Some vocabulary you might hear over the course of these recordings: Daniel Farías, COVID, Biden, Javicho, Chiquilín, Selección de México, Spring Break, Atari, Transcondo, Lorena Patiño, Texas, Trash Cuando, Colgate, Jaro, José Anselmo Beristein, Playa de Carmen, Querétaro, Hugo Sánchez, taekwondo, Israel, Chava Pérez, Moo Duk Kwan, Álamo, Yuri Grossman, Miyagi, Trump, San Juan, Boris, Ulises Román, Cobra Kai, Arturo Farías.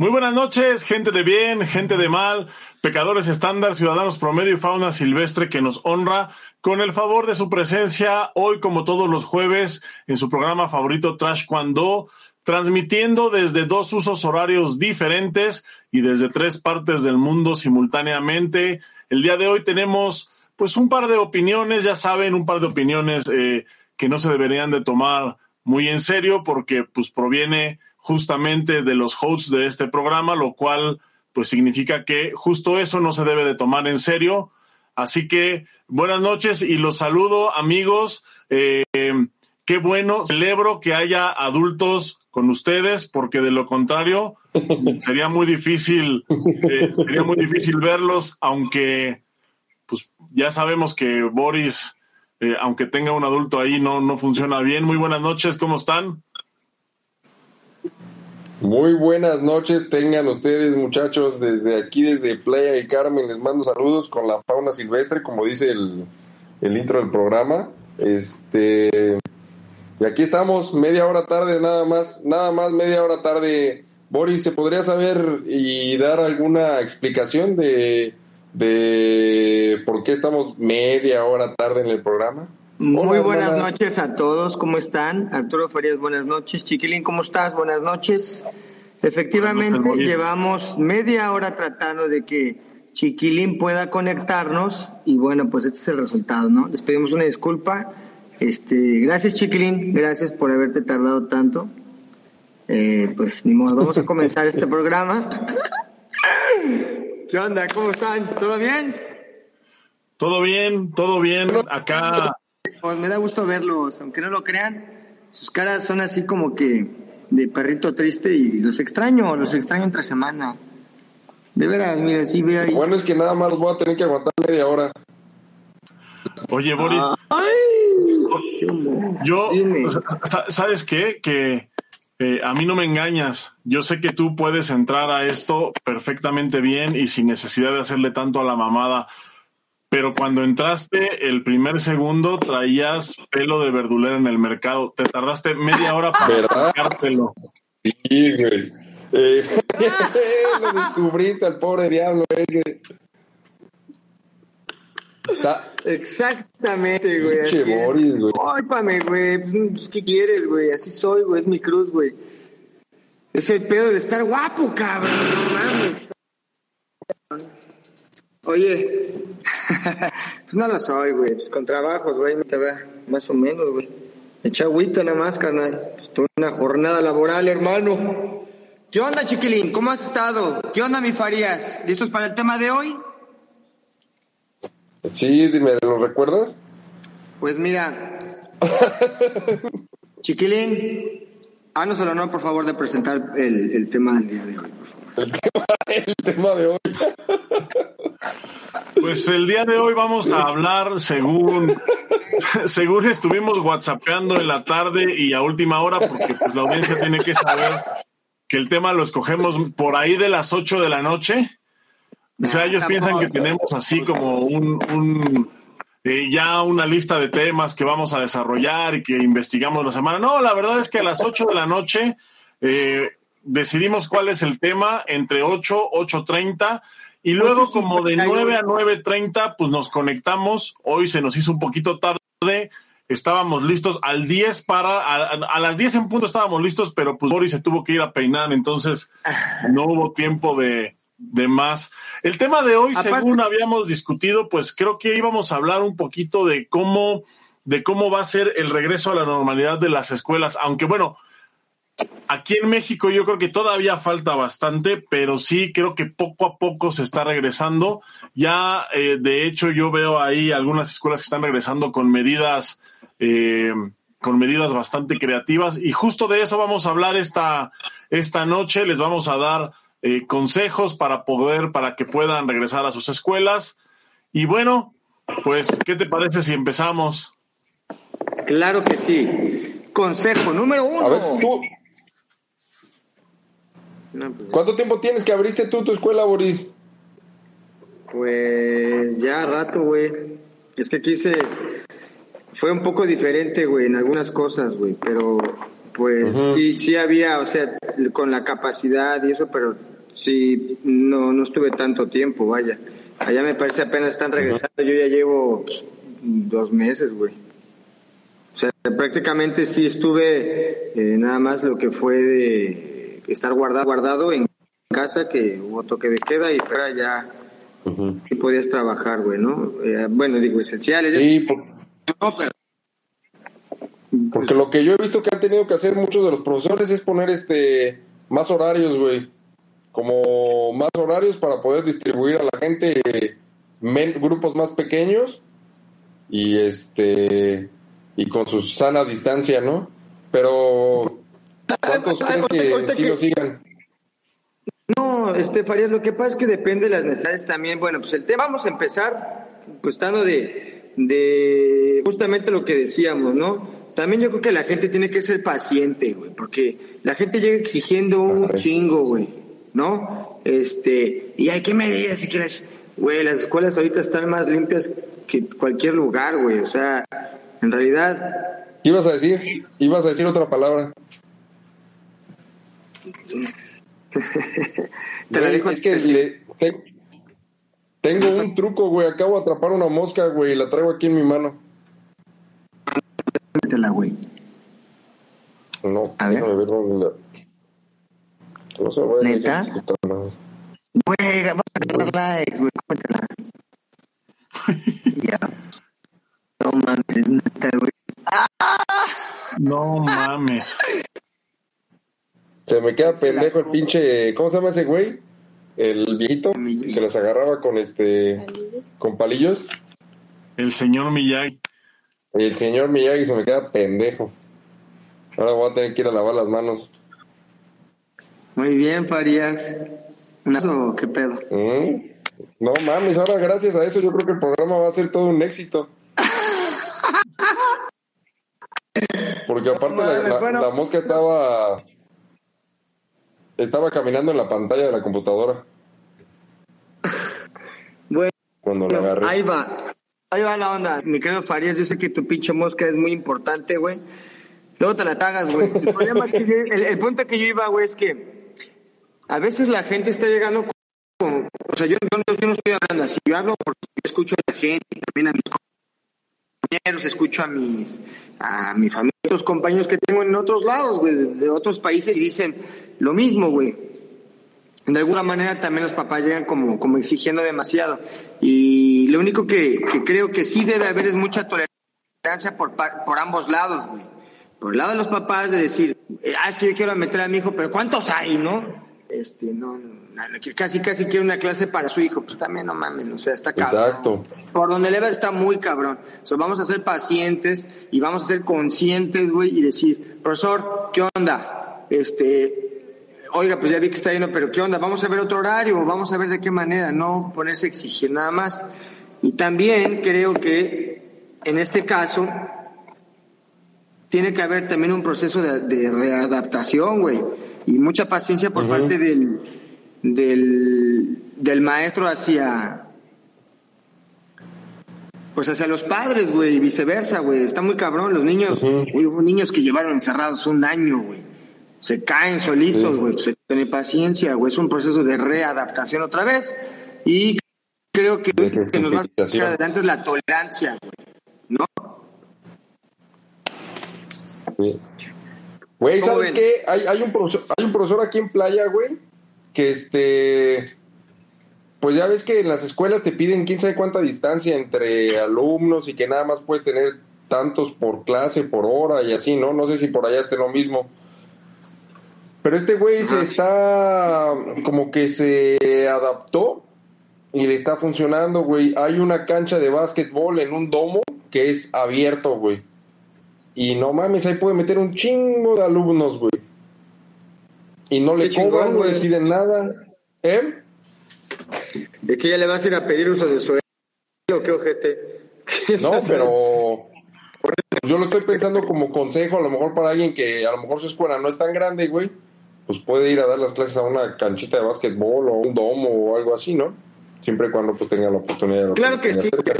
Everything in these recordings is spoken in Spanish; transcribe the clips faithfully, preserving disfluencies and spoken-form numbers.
Muy buenas noches, gente de bien, gente de mal, pecadores estándar, ciudadanos promedio y fauna silvestre que nos honra con el favor de su presencia hoy como todos los jueves en su programa favorito Trash Cuando, transmitiendo desde dos usos horarios diferentes y desde tres partes del mundo simultáneamente. El día de hoy tenemos pues un par de opiniones, ya saben, un par de opiniones eh, que no se deberían de tomar muy en serio porque pues proviene justamente de los hosts de este programa, lo cual pues significa que justo eso no se debe de tomar en serio. Así que buenas noches y los saludo, amigos. Eh, qué bueno, celebro que haya adultos con ustedes, porque de lo contrario sería muy difícil, eh, sería muy difícil verlos, aunque pues ya sabemos que Boris, eh, aunque tenga un adulto ahí, no, no funciona bien. Muy buenas noches, ¿cómo están? Muy buenas noches, tengan ustedes muchachos, desde aquí, desde Playa de Carmen, les mando saludos con la fauna silvestre, como dice el, el intro del programa, este, y aquí estamos, media hora tarde, nada más, nada más media hora tarde. Boris, ¿se podría saber y dar alguna explicación de, de por qué estamos media hora tarde en el programa? Muy buenas noches a todos, ¿cómo están? Arturo Farías, buenas noches. Chiquilín, ¿cómo estás? Buenas noches. Efectivamente, buenas noches, llevamos media hora tratando de que Chiquilín pueda conectarnos y bueno, pues este es el resultado, ¿no? Les pedimos una disculpa. Este, gracias Chiquilín, gracias por haberte tardado tanto. Eh, pues ni modo, vamos a comenzar este programa. ¿Qué onda? ¿Cómo están? ¿Todo bien? Todo bien, todo bien. Acá... Pues me da gusto verlos, aunque no lo crean, sus caras son así como que de perrito triste y los extraño, los extraño entre semana. De veras, mira, sí veo ahí. Bueno, es que nada más los voy a tener que aguantar media hora. Oye, Boris. Ay, yo, dime. ¿Sabes qué? Que eh, a mí no me engañas. Yo sé que tú puedes entrar a esto perfectamente bien y sin necesidad de hacerle tanto a la mamada. Pero cuando entraste el primer segundo traías pelo de verdulera en el mercado. Te tardaste media hora para sacártelo. Sí, güey. Eh, lo descubriste al pobre diablo ese. Está... Exactamente, güey. Así es. Boris, güey. Ópame, güey. ¿Qué quieres, güey? Así soy, güey. Es mi cruz, güey. Es el pedo de estar guapo, cabrón. No mames. Oye, pues no lo soy, güey, pues con trabajos, güey, me te da más o menos, güey. Echa agüita nada más, carnal. Pues tuve una jornada laboral, hermano. ¿Qué onda, Chiquilín? ¿Cómo has estado? ¿Qué onda, mi Farías? ¿Listos para el tema de hoy? Sí, dime, ¿lo recuerdas? Pues mira, Chiquilín, haznos el honor, por favor, de presentar el, el tema del día de hoy, por favor. El tema, el tema de hoy. Pues el día de hoy vamos a hablar, según según estuvimos whatsappeando en la tarde y a última hora, porque pues la audiencia tiene que saber que el tema lo escogemos por ahí de las ocho de la noche. O sea, ellos piensan que tenemos así como un, un eh, ya una lista de temas que vamos a desarrollar y que investigamos la semana. No, la verdad es que a las ocho de la noche... Eh, decidimos cuál es el tema entre ocho, ocho treinta y luego como de nueve a nueve treinta pues nos conectamos. Hoy se nos hizo un poquito tarde, estábamos listos al diez para, a, a las diez en punto estábamos listos, pero pues Boris se tuvo que ir a peinar, entonces no hubo tiempo de, de más. El tema de hoy, aparte, según habíamos discutido, pues creo que íbamos a hablar un poquito de cómo, de cómo va a ser el regreso a la normalidad de las escuelas, aunque bueno, aquí en México yo creo que todavía falta bastante, pero sí creo que poco a poco se está regresando. Ya, eh, de hecho, yo veo ahí algunas escuelas que están regresando con medidas, eh, con medidas bastante creativas. Y justo de eso vamos a hablar esta, esta noche. Les vamos a dar eh, consejos para poder, para que puedan regresar a sus escuelas. Y bueno, pues, ¿qué te parece si empezamos? Claro que sí. Consejo número uno. A ver, tú... No, pues ¿cuánto tiempo tienes que abriste tú tu escuela, Boris? Pues ya rato, güey. Es que aquí se... Fue un poco diferente, güey, en algunas cosas, güey. Pero, pues, uh-huh. sí, sí había, o sea, con la capacidad y eso, pero sí, no, no estuve tanto tiempo, vaya. Allá me parece apenas están regresando, yo ya llevo pues, dos meses, güey. O sea, prácticamente sí estuve eh, nada más lo que fue de estar guardado, guardado en casa, que hubo toque de queda y para allá uh-huh. sí podías trabajar, güey, ¿no? Eh, bueno, digo, esenciales. Sí, por... no, pero... Porque lo que yo he visto que han tenido que hacer muchos de los profesores es poner este más horarios, güey. Como más horarios para poder distribuir a la gente men, grupos más pequeños y este y con su sana distancia, ¿no? Pero ¿cuántos crees que sí lo sigan? No, este Farías, lo que pasa es que depende de las necesidades también. Bueno, pues el tema, vamos a empezar pues estando de, de justamente lo que decíamos, ¿no? También yo creo que la gente tiene que ser paciente, güey, porque la gente llega exigiendo un chingo, güey, ¿no? Este, y hay que medir, si quieres, güey, las escuelas ahorita están más limpias que cualquier lugar, güey, o sea, en realidad... ¿Ibas a decir? ¿Ibas a decir otra palabra? Te la dijo. Es que le, te, tengo un truco, güey, acabo de atrapar una mosca, güey, la traigo aquí en mi mano. La güey. No, a ver. Ver dónde la... No se va a ver. ¿Neta? Güey, vamos a ganar likes, güey, cuéntala. Ya. No mames, neta, güey. No mames. Se me queda pendejo el pinche... ¿Cómo se llama ese güey? El viejito que las agarraba con este... con palillos. El señor Miyagi. Y el señor Miyagi se me queda pendejo. Ahora voy a tener que ir a lavar las manos. Muy bien, Farías. No, ¿qué pedo? ¿Mm? No mames, ahora gracias a eso yo creo que el programa va a ser todo un éxito. Porque aparte no, mames, la, bueno. la, la mosca estaba... Estaba caminando en la pantalla de la computadora. Bueno, cuando la agarré. Ahí va. Ahí va la onda, mi querido Farías, yo sé que tu pinche mosca es muy importante, güey. Luego te la tragas, güey. El problema es que el, el punto que yo iba, güey, es que a veces la gente está llegando con... O sea, yo, yo, no, yo no estoy hablando así, yo hablo porque escucho a la gente, también a mis compañeros, escucho a mis... a mi familia, a otros compañeros que tengo en otros lados, güey, de, de otros países, y dicen lo mismo, güey. De alguna manera también los papás llegan como, como exigiendo demasiado. Y lo único que, que creo que sí debe haber es mucha tolerancia por, por ambos lados, güey. Por el lado de los papás de decir, ah, es que yo quiero meter a mi hijo, pero ¿cuántos hay, no? Este, no, no, no casi, casi quiere una clase para su hijo. Pues también, no mames, o sea, está cabrón. Exacto. Por donde le va está muy cabrón. O sea, vamos a ser pacientes y vamos a ser conscientes, güey, y decir, profesor, ¿qué onda? Este... Oiga, pues ya vi que está lleno, pero ¿qué onda? Vamos a ver otro horario, vamos a ver de qué manera, no ponerse a exigir nada más. Y también creo que en este caso tiene que haber también un proceso de, de readaptación, güey, y mucha paciencia por uh-huh. parte del, del, del maestro hacia... Pues hacia los padres, güey, y viceversa, güey. Está muy cabrón, los niños, uh-huh. güey, hubo niños que llevaron encerrados un año, güey. Se caen solitos, güey. Sí. Se tiene paciencia, güey. Es un proceso de readaptación otra vez. Y creo que, que nos va a sacar adelante es la tolerancia, güey. ¿No? Güey, sí. ¿Sabes ven? Qué? Hay, hay, un profesor, hay un profesor aquí en Playa, güey, que este... Pues ya ves que en las escuelas te piden quién sabe cuánta distancia entre alumnos y que nada más puedes tener tantos por clase, por hora y así, ¿no? No sé si por allá esté lo mismo. Pero este güey se está, como que se adaptó y le está funcionando, güey. Hay una cancha de básquetbol en un domo que es abierto, güey. Y no mames, ahí puede meter un chingo de alumnos, güey. Y no le cobran, no le piden nada. ¿Eh? ¿De qué ya le vas a ir a pedir uso de suelo? ¿Qué ojete? ¿Qué no, hacer? Pero... Yo lo estoy pensando como consejo, a lo mejor para alguien que a lo mejor su escuela no es tan grande, güey. Pues puede ir a dar las clases a una canchita de básquetbol o un domo o algo así, ¿no? Siempre y cuando pues tenga la oportunidad de... Claro que sí. Cerca.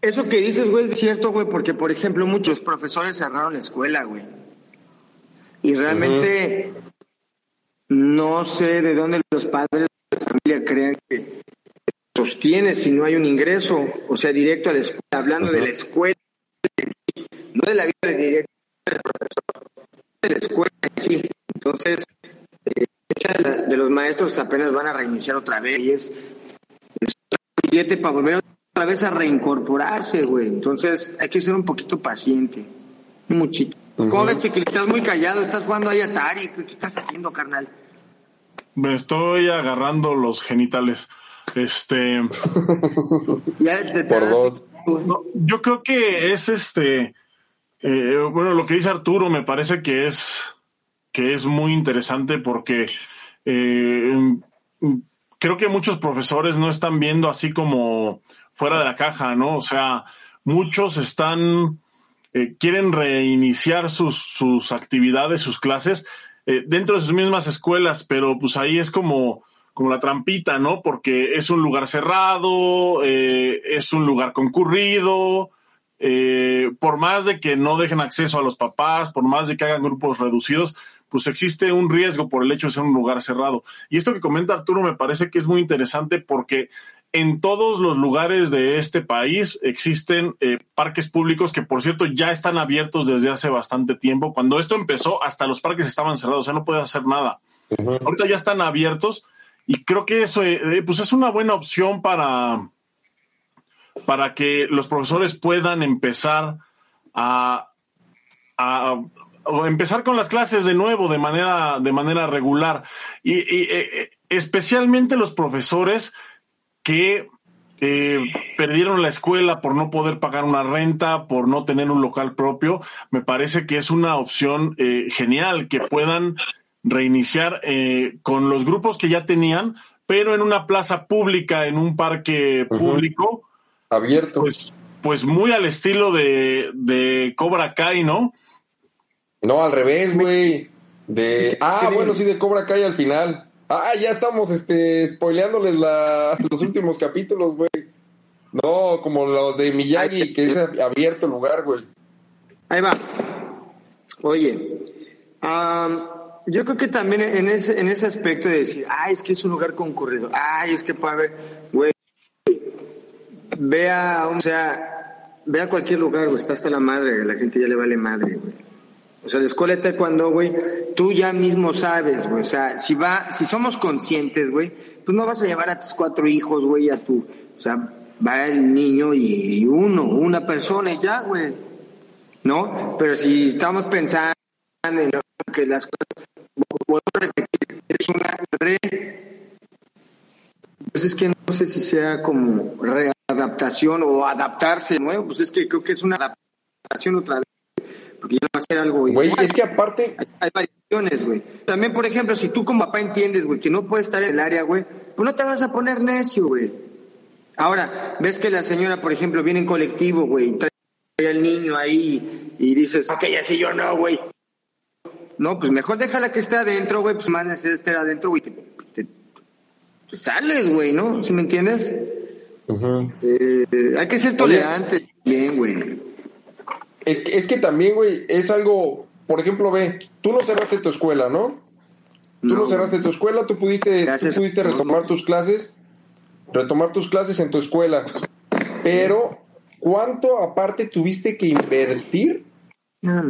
Eso que dices, güey, es cierto, güey, porque, por ejemplo, muchos profesores cerraron la escuela, güey. Y realmente uh-huh. no sé de dónde los padres de la familia crean que sostiene si no hay un ingreso, o sea, directo a la escuela, hablando uh-huh. de la escuela, no de la vida directa del profesor, de la escuela en sí. Entonces, eh, de, la, de los maestros apenas van a reiniciar otra vez, y es, es un billete para volver otra vez a reincorporarse, güey. Entonces, hay que ser un poquito paciente, un muchito. Uh-huh. ¿Cómo ves, Chiquilín? Estás muy callado, estás jugando ahí Atari, ¿qué estás haciendo, carnal? Me estoy agarrando los genitales. Este. Ya te Por dos. No, yo creo que es este. Eh, bueno, lo que dice Arturo me parece que es que es muy interesante porque eh, creo que muchos profesores no están viendo así como fuera de la caja, ¿no? O sea, muchos están eh, quieren reiniciar sus sus actividades, sus clases eh, dentro de sus mismas escuelas, pero pues ahí es como como la trampita, ¿no? Porque es un lugar cerrado, eh, es un lugar concurrido, eh, por más de que no dejen acceso a los papás, por más de que hagan grupos reducidos, pues existe un riesgo por el hecho de ser un lugar cerrado. Y esto que comenta Arturo me parece que es muy interesante porque en todos los lugares de este país existen eh, parques públicos que, por cierto, ya están abiertos desde hace bastante tiempo. Cuando esto empezó, hasta los parques estaban cerrados, o sea, no podías hacer nada. Uh-huh. Ahorita ya están abiertos. Y creo que eso eh, pues es una buena opción para, para que los profesores puedan empezar a, a, a empezar con las clases de nuevo de manera, de manera regular. Y, y eh, especialmente los profesores que eh, perdieron la escuela por no poder pagar una renta, por no tener un local propio, me parece que es una opción eh, genial que puedan reiniciar eh, con los grupos que ya tenían, pero en una plaza pública, en un parque uh-huh. público abierto, pues, pues muy al estilo de, de Cobra Kai, ¿no? No, al revés, güey. De ah, bueno, sí, de Cobra Kai al final. Ah, ya estamos, este, spoileándoles la, los últimos capítulos, güey. No, como los de Miyagi, que es abierto el lugar, güey. Ahí va. Oye, ah. Um... yo creo que también en ese, en ese aspecto de decir, ay, es que es un lugar concurrido, ay, es que para ver, güey, vea, o sea, vea cualquier lugar, güey, está hasta la madre, la gente ya le vale madre, güey. O sea, la escuela de taekwondo, güey, tú ya mismo sabes, güey, o sea, si va, si somos conscientes, güey, pues no vas a llevar a tus cuatro hijos, güey, a tu, o sea, va el niño y uno, una persona y ya, güey, ¿no? Pero si estamos pensando en que las cosas, vuelvo a repetir, es una re... Pues es que no sé si sea como readaptación o adaptarse de nuevo, pues es que creo que es una adaptación otra vez, porque ya no va a ser algo igual. Güey, es que aparte... Hay, hay variaciones, güey. También, por ejemplo, si tú como papá entiendes, güey, que no puedes estar en el área, güey, pues no te vas a poner necio, güey. Ahora, ves que la señora, por ejemplo, viene en colectivo, güey, trae al niño ahí y dices, ok, así yo no, güey. No, pues mejor déjala que esté adentro, güey, pues más necesidad estar adentro, güey, te, te, te sales, güey, ¿no? ¿Sí me entiendes? Uh-huh. Eh, hay que ser tolerante también, güey. Es que, es que también, güey, es algo, por ejemplo, ve, tú no cerraste tu escuela, ¿no? Tú no, no cerraste tu escuela, tú pudiste, tú pudiste retomar tus clases, retomar tus clases en tu escuela, pero ¿cuánto aparte tuviste que invertir?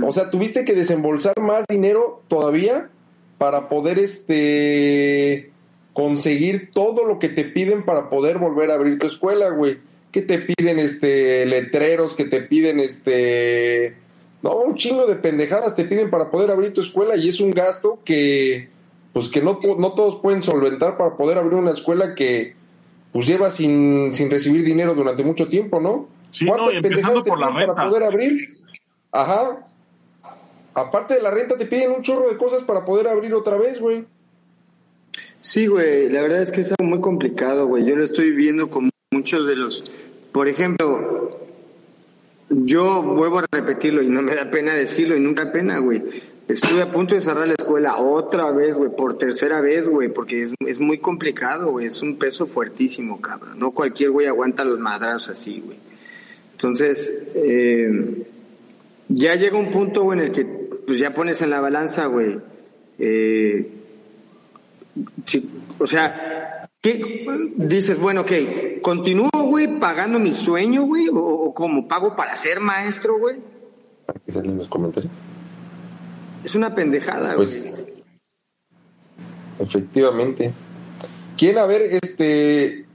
O sea, tuviste que desembolsar más dinero todavía para poder este conseguir todo lo que te piden para poder volver a abrir tu escuela, güey. Que te piden este letreros, que te piden este no, un chingo de pendejadas te piden para poder abrir tu escuela y es un gasto que pues que no no todos pueden solventar para poder abrir una escuela que pues lleva sin sin recibir dinero durante mucho tiempo, ¿no? Sí, no, y empezando por la renta. Para poder abrir Ajá. Aparte de la renta te piden un chorro de cosas para poder abrir otra vez, güey. Sí, güey, la verdad es que es algo muy complicado, güey. Yo lo estoy viendo con muchos de los... Por ejemplo, yo vuelvo a repetirlo y no me da pena decirlo y nunca pena, güey. Estuve a punto de cerrar la escuela otra vez, güey, por tercera vez, güey, porque es, es muy complicado, güey. Es un peso fuertísimo, cabrón. No cualquier güey aguanta los madrazos así, güey. Entonces, eh... ya llega un punto, güey, en el que pues ya pones en la balanza, güey. Eh, si, o sea, ¿qué dices? Bueno, ok, ¿continúo, güey, pagando mi sueño, güey? ¿O, o cómo? ¿Pago para ser maestro, güey? Aquí salen los comentarios. Es una pendejada, güey. Pues, efectivamente. ¿Quién? A ver, este...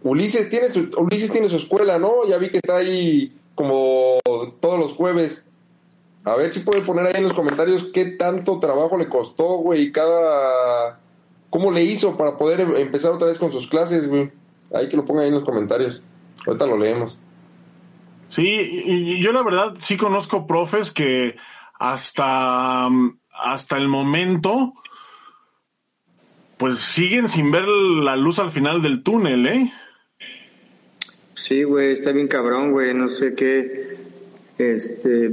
Ulises tiene su, Ulises tiene su escuela, ¿no? Ya vi que está ahí como todos los jueves. A ver si puede poner ahí en los comentarios qué tanto trabajo le costó, güey, cada... ¿Cómo le hizo para poder empezar otra vez con sus clases, güey? Ahí que lo ponga ahí en los comentarios. Ahorita lo leemos. Sí, y yo la verdad sí conozco profes que hasta, hasta el momento... pues siguen sin ver la luz al final del túnel, ¿eh? Sí, güey, está bien cabrón, güey, no sé qué. Este.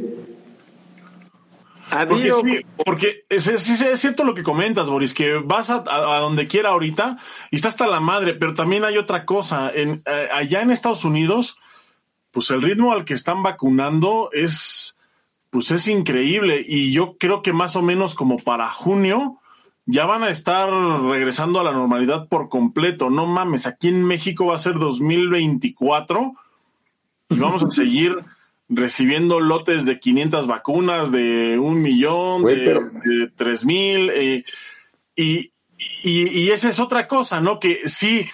¿Ha porque, sí, porque es, es, es cierto lo que comentas, Boris, que vas a, a donde quiera ahorita y está hasta la madre, pero también hay otra cosa. En, allá en Estados Unidos, pues el ritmo al que están vacunando es, pues es increíble, y yo creo que más o menos como para junio ya van a estar regresando a la normalidad por completo. No mames, aquí en México va a ser dos mil veinticuatro y vamos a seguir recibiendo lotes de quinientas vacunas, de un millón, Güey, pero... de tres mil. Eh, y, y, y esa es otra cosa, ¿no? Que sí,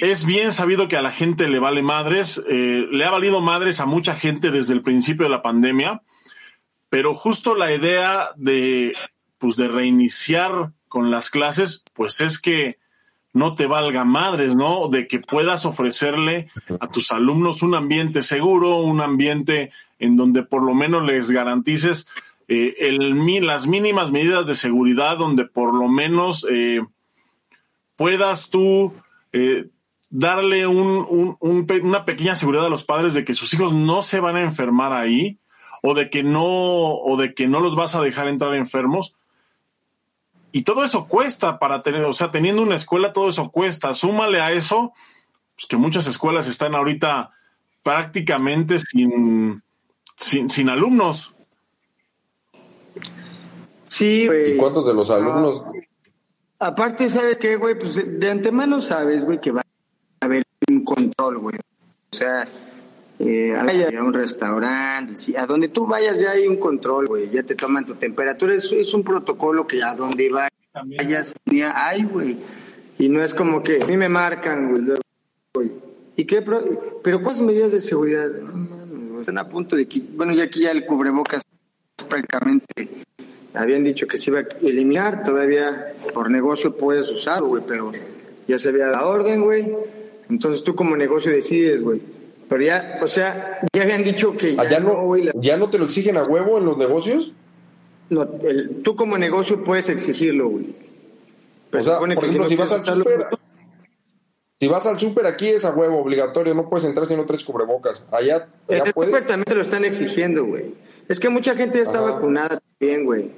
es bien sabido que a la gente le vale madres. Eh, le ha valido madres a mucha gente desde el principio de la pandemia. Pero justo la idea de... pues de reiniciar con las clases, pues es que no te valga madres, ¿no? De que puedas ofrecerle a tus alumnos un ambiente seguro, un ambiente en donde por lo menos les garantices eh, el, las mínimas medidas de seguridad, donde por lo menos eh, puedas tú eh, darle un, un, un, una pequeña seguridad a los padres de que sus hijos no se van a enfermar ahí, o de que no, o de que no los vas a dejar entrar enfermos. Y todo eso cuesta para tener, o sea, teniendo una escuela, todo eso cuesta. Súmale a eso, pues que muchas escuelas están ahorita prácticamente sin, sin, sin alumnos. Sí, güey. ¿Y cuántos de los alumnos? Ah, aparte, ¿sabes qué, güey? Pues de antemano sabes, güey, que va a haber un control, güey. O sea, eh, a un restaurante, a donde tú vayas ya hay un control, güey, ya te toman tu temperatura, es, es un protocolo que a donde vayas ya hay, güey, y no es como que a mí me marcan, güey, y qué, pro? pero ¿cuáles medidas de seguridad? No, están a punto de que, bueno, ya aquí ya el cubrebocas prácticamente habían dicho que se iba a eliminar, todavía por negocio puedes usarlo, güey, pero ya se había dado orden, güey, entonces tú como negocio decides, güey. Pero ya, o sea, ya habían dicho que... ¿Allá ya, no, no, la... ¿Ya no te lo exigen a huevo en los negocios? No, el, tú como negocio puedes exigirlo, güey. Pero o sea, por ejemplo, si, no si vas al súper... Si vas al súper aquí es a huevo, obligatorio, no puedes entrar si no traes cubrebocas. Allá, allá el súper también te lo están exigiendo, güey. Es que mucha gente ya está Ajá. vacunada también, güey.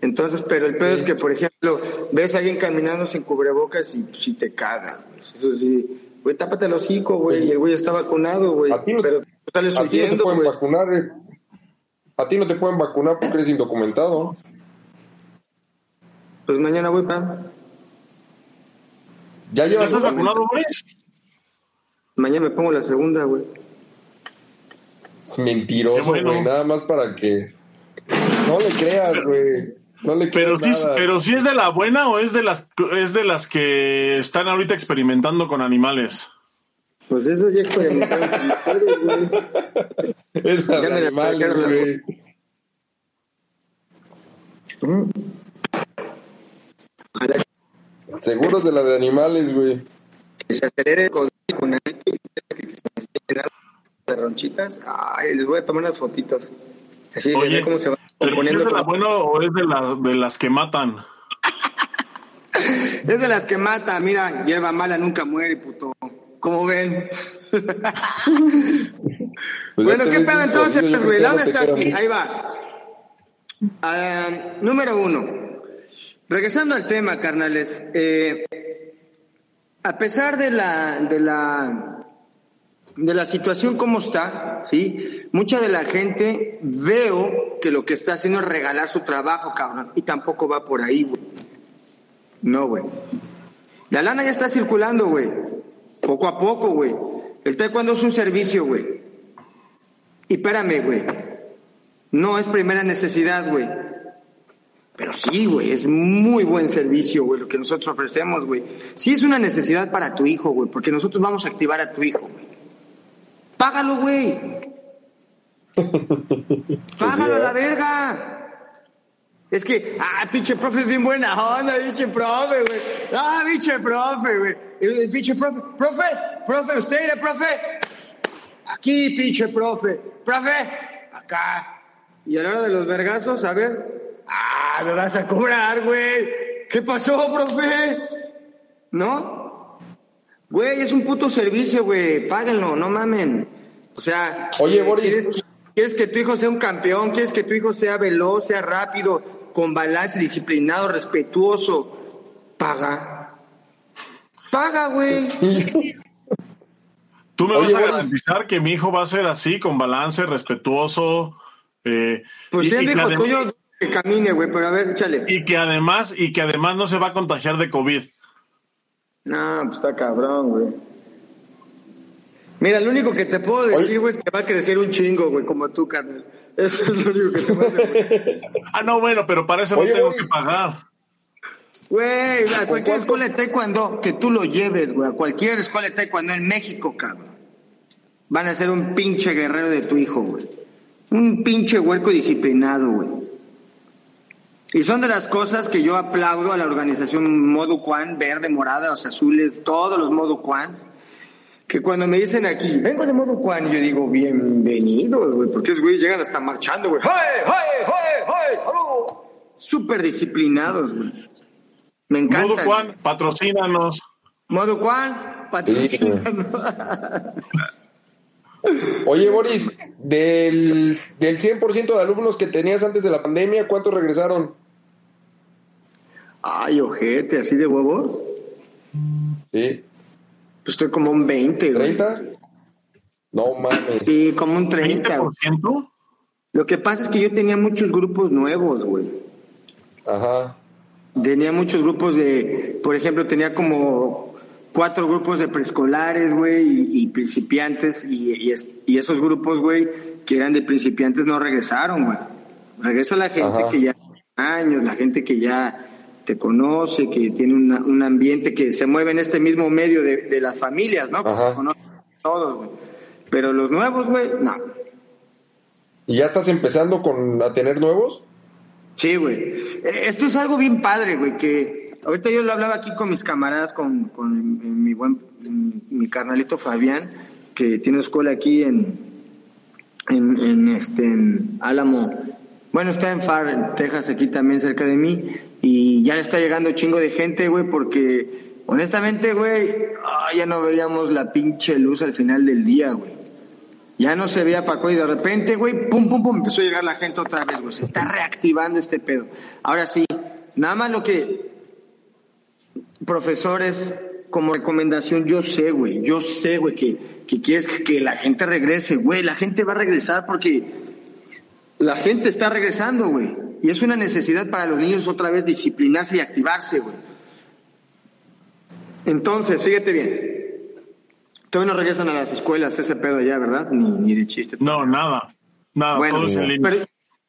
Entonces, pero el pedo sí. es que, por ejemplo, ves a alguien caminando sin cubrebocas y si te cagas, güey. Eso sí... Güey, tápate el hocico, güey, sí. y el güey está vacunado, güey. A ti no, pero tú sales huyendo, no te pueden güey. vacunar, eh. A ti no te pueden vacunar porque eres indocumentado. Pues mañana voy, pa. ¿Ya llevas ¿Estás vacunado, güey? Mañana me pongo la segunda, güey. Es mentiroso, bueno. güey, nada más para que... No le creas, pero, güey. No le creas pero, sí, pero sí es de la buena o es de las es de las que están ahorita experimentando con animales. Pues eso ya experimentaron con animales, güey. Es la de animales, güey. Seguro es de la de animales, güey. Que se acelere con con que se aceleren las ronchitas. Ay, les voy a tomar unas fotitos. Así Oye, cómo se va ¿pero es de la buena o es de, la, de las que matan? Es de las que mata. Mira, hierba mala nunca muere, puto. ¿Cómo ven? Pues bueno, ¿qué pedo entonces, güey? ¿Dónde estás? Ahí va. Uh, número uno. Regresando al tema, carnales. Eh, a pesar de la de la de la situación como está, ¿sí? Mucha de la gente veo que lo que está haciendo es regalar su trabajo, cabrón, y tampoco va por ahí, güey. No, güey. La lana ya está circulando, güey. Poco a poco, güey. El taekwondo es un servicio, güey. Y espérame, güey. No es primera necesidad, güey. Pero sí, güey, es muy buen servicio, güey, lo que nosotros ofrecemos, güey. Sí es una necesidad para tu hijo, güey, porque nosotros vamos a activar a tu hijo, güey. Págalo, güey. Págalo a la verga. Es que, ah, pinche profe es bien buena onda, pinche profe, güey. Ah, pinche profe, güey. Pinche profe, profe, profe, usted era profe. Aquí, pinche profe. Profe, acá. Y a la hora de los vergazos, a ver... Ah, me vas a cobrar, güey. ¿Qué pasó, profe? ¿No? Güey, es un puto servicio, güey. Páguenlo, no mamen. O sea, oye, Boris, ¿quieres que, quieres que tu hijo sea un campeón? ¿Quieres que tu hijo sea veloz, sea rápido, con balance, disciplinado, respetuoso? Paga. Paga, güey. Sí. ¿Tú me oye, vas a garantizar que mi hijo va a ser así, con balance, respetuoso? Eh, pues si el hijo tuyo... Que camine, güey, pero a ver, échale. Y que además, y que además no se va a contagiar de COVID. No, pues está cabrón, güey. Mira, lo único que te puedo decir, güey, es que va a crecer un chingo, güey, como tú, carnal. Eso es lo único que te puedo decir. Ah, no, bueno, pero para eso Oye, no tengo Boris. que pagar. Güey, a cualquier escuela de taekwondo que tú lo lleves, güey, a cualquier escuela de taekwondo en México, cabrón, van a ser un pinche guerrero de tu hijo, güey. Un pinche huerco disciplinado, güey. Y son de las cosas que yo aplaudo a la organización Moo Duk Kwan, verde, morada, los azules, todos los Moo Duk Kwans, que cuando me dicen aquí, vengo de Moo Duk Kwan, yo digo, bienvenidos, güey, porque es, güey, llegan hasta marchando, güey. ¡Hey, hey, hey, hey! ¡Salud! Súper disciplinados, güey. Me encanta. Moo Duk Kwan, patrocínanos. Moo Duk Kwan, patrocínanos. Oye, Boris, del, del cien por ciento de alumnos que tenías antes de la pandemia, ¿cuántos regresaron? Ay, ojete, ¿así de huevos? Sí. Pues estoy como un veinte, güey. ¿treinta? No mames. Sí, como un treinta. ¿veinte por ciento? Güey. Lo que pasa es que yo tenía muchos grupos nuevos, güey. Ajá. Tenía muchos grupos de... Por ejemplo, tenía como cuatro grupos de preescolares, güey, y, y principiantes. Y, y, es, y esos grupos, güey, que eran de principiantes no regresaron, güey. Regresa la gente Ajá. que ya tiene años, la gente que ya... te conoce, que tiene una, un ambiente que se mueve en este mismo medio de, de las familias, ¿no? Que Ajá. se conocen todos, güey. Pero los nuevos, güey, no. ¿Y ya estás empezando con a tener nuevos? Sí, güey. Esto es algo bien padre, güey, que ahorita yo lo hablaba aquí con mis camaradas, con, con mi buen, mi carnalito Fabián, que tiene escuela aquí en, en, en este, en Álamo. Bueno, está en Far, Texas, aquí también cerca de mí. Y ya le está llegando chingo de gente, güey, porque honestamente, güey, oh, ya no veíamos la pinche luz al final del día, güey. Ya no se veía Paco y de repente, güey, pum, pum, pum, empezó a llegar la gente otra vez, güey. Se está reactivando este pedo. Ahora sí, nada más lo que, profesores, como recomendación, yo sé, güey, yo sé, güey, que, que quieres que la gente regrese, güey. La gente va a regresar porque la gente está regresando, güey. Y es una necesidad para los niños otra vez disciplinarse y activarse, güey. Entonces, fíjate bien. Todavía no regresan a las escuelas ese pedo allá, ¿verdad? Ni, ni de chiste. No, nada. Nada, bueno, todo es en línea.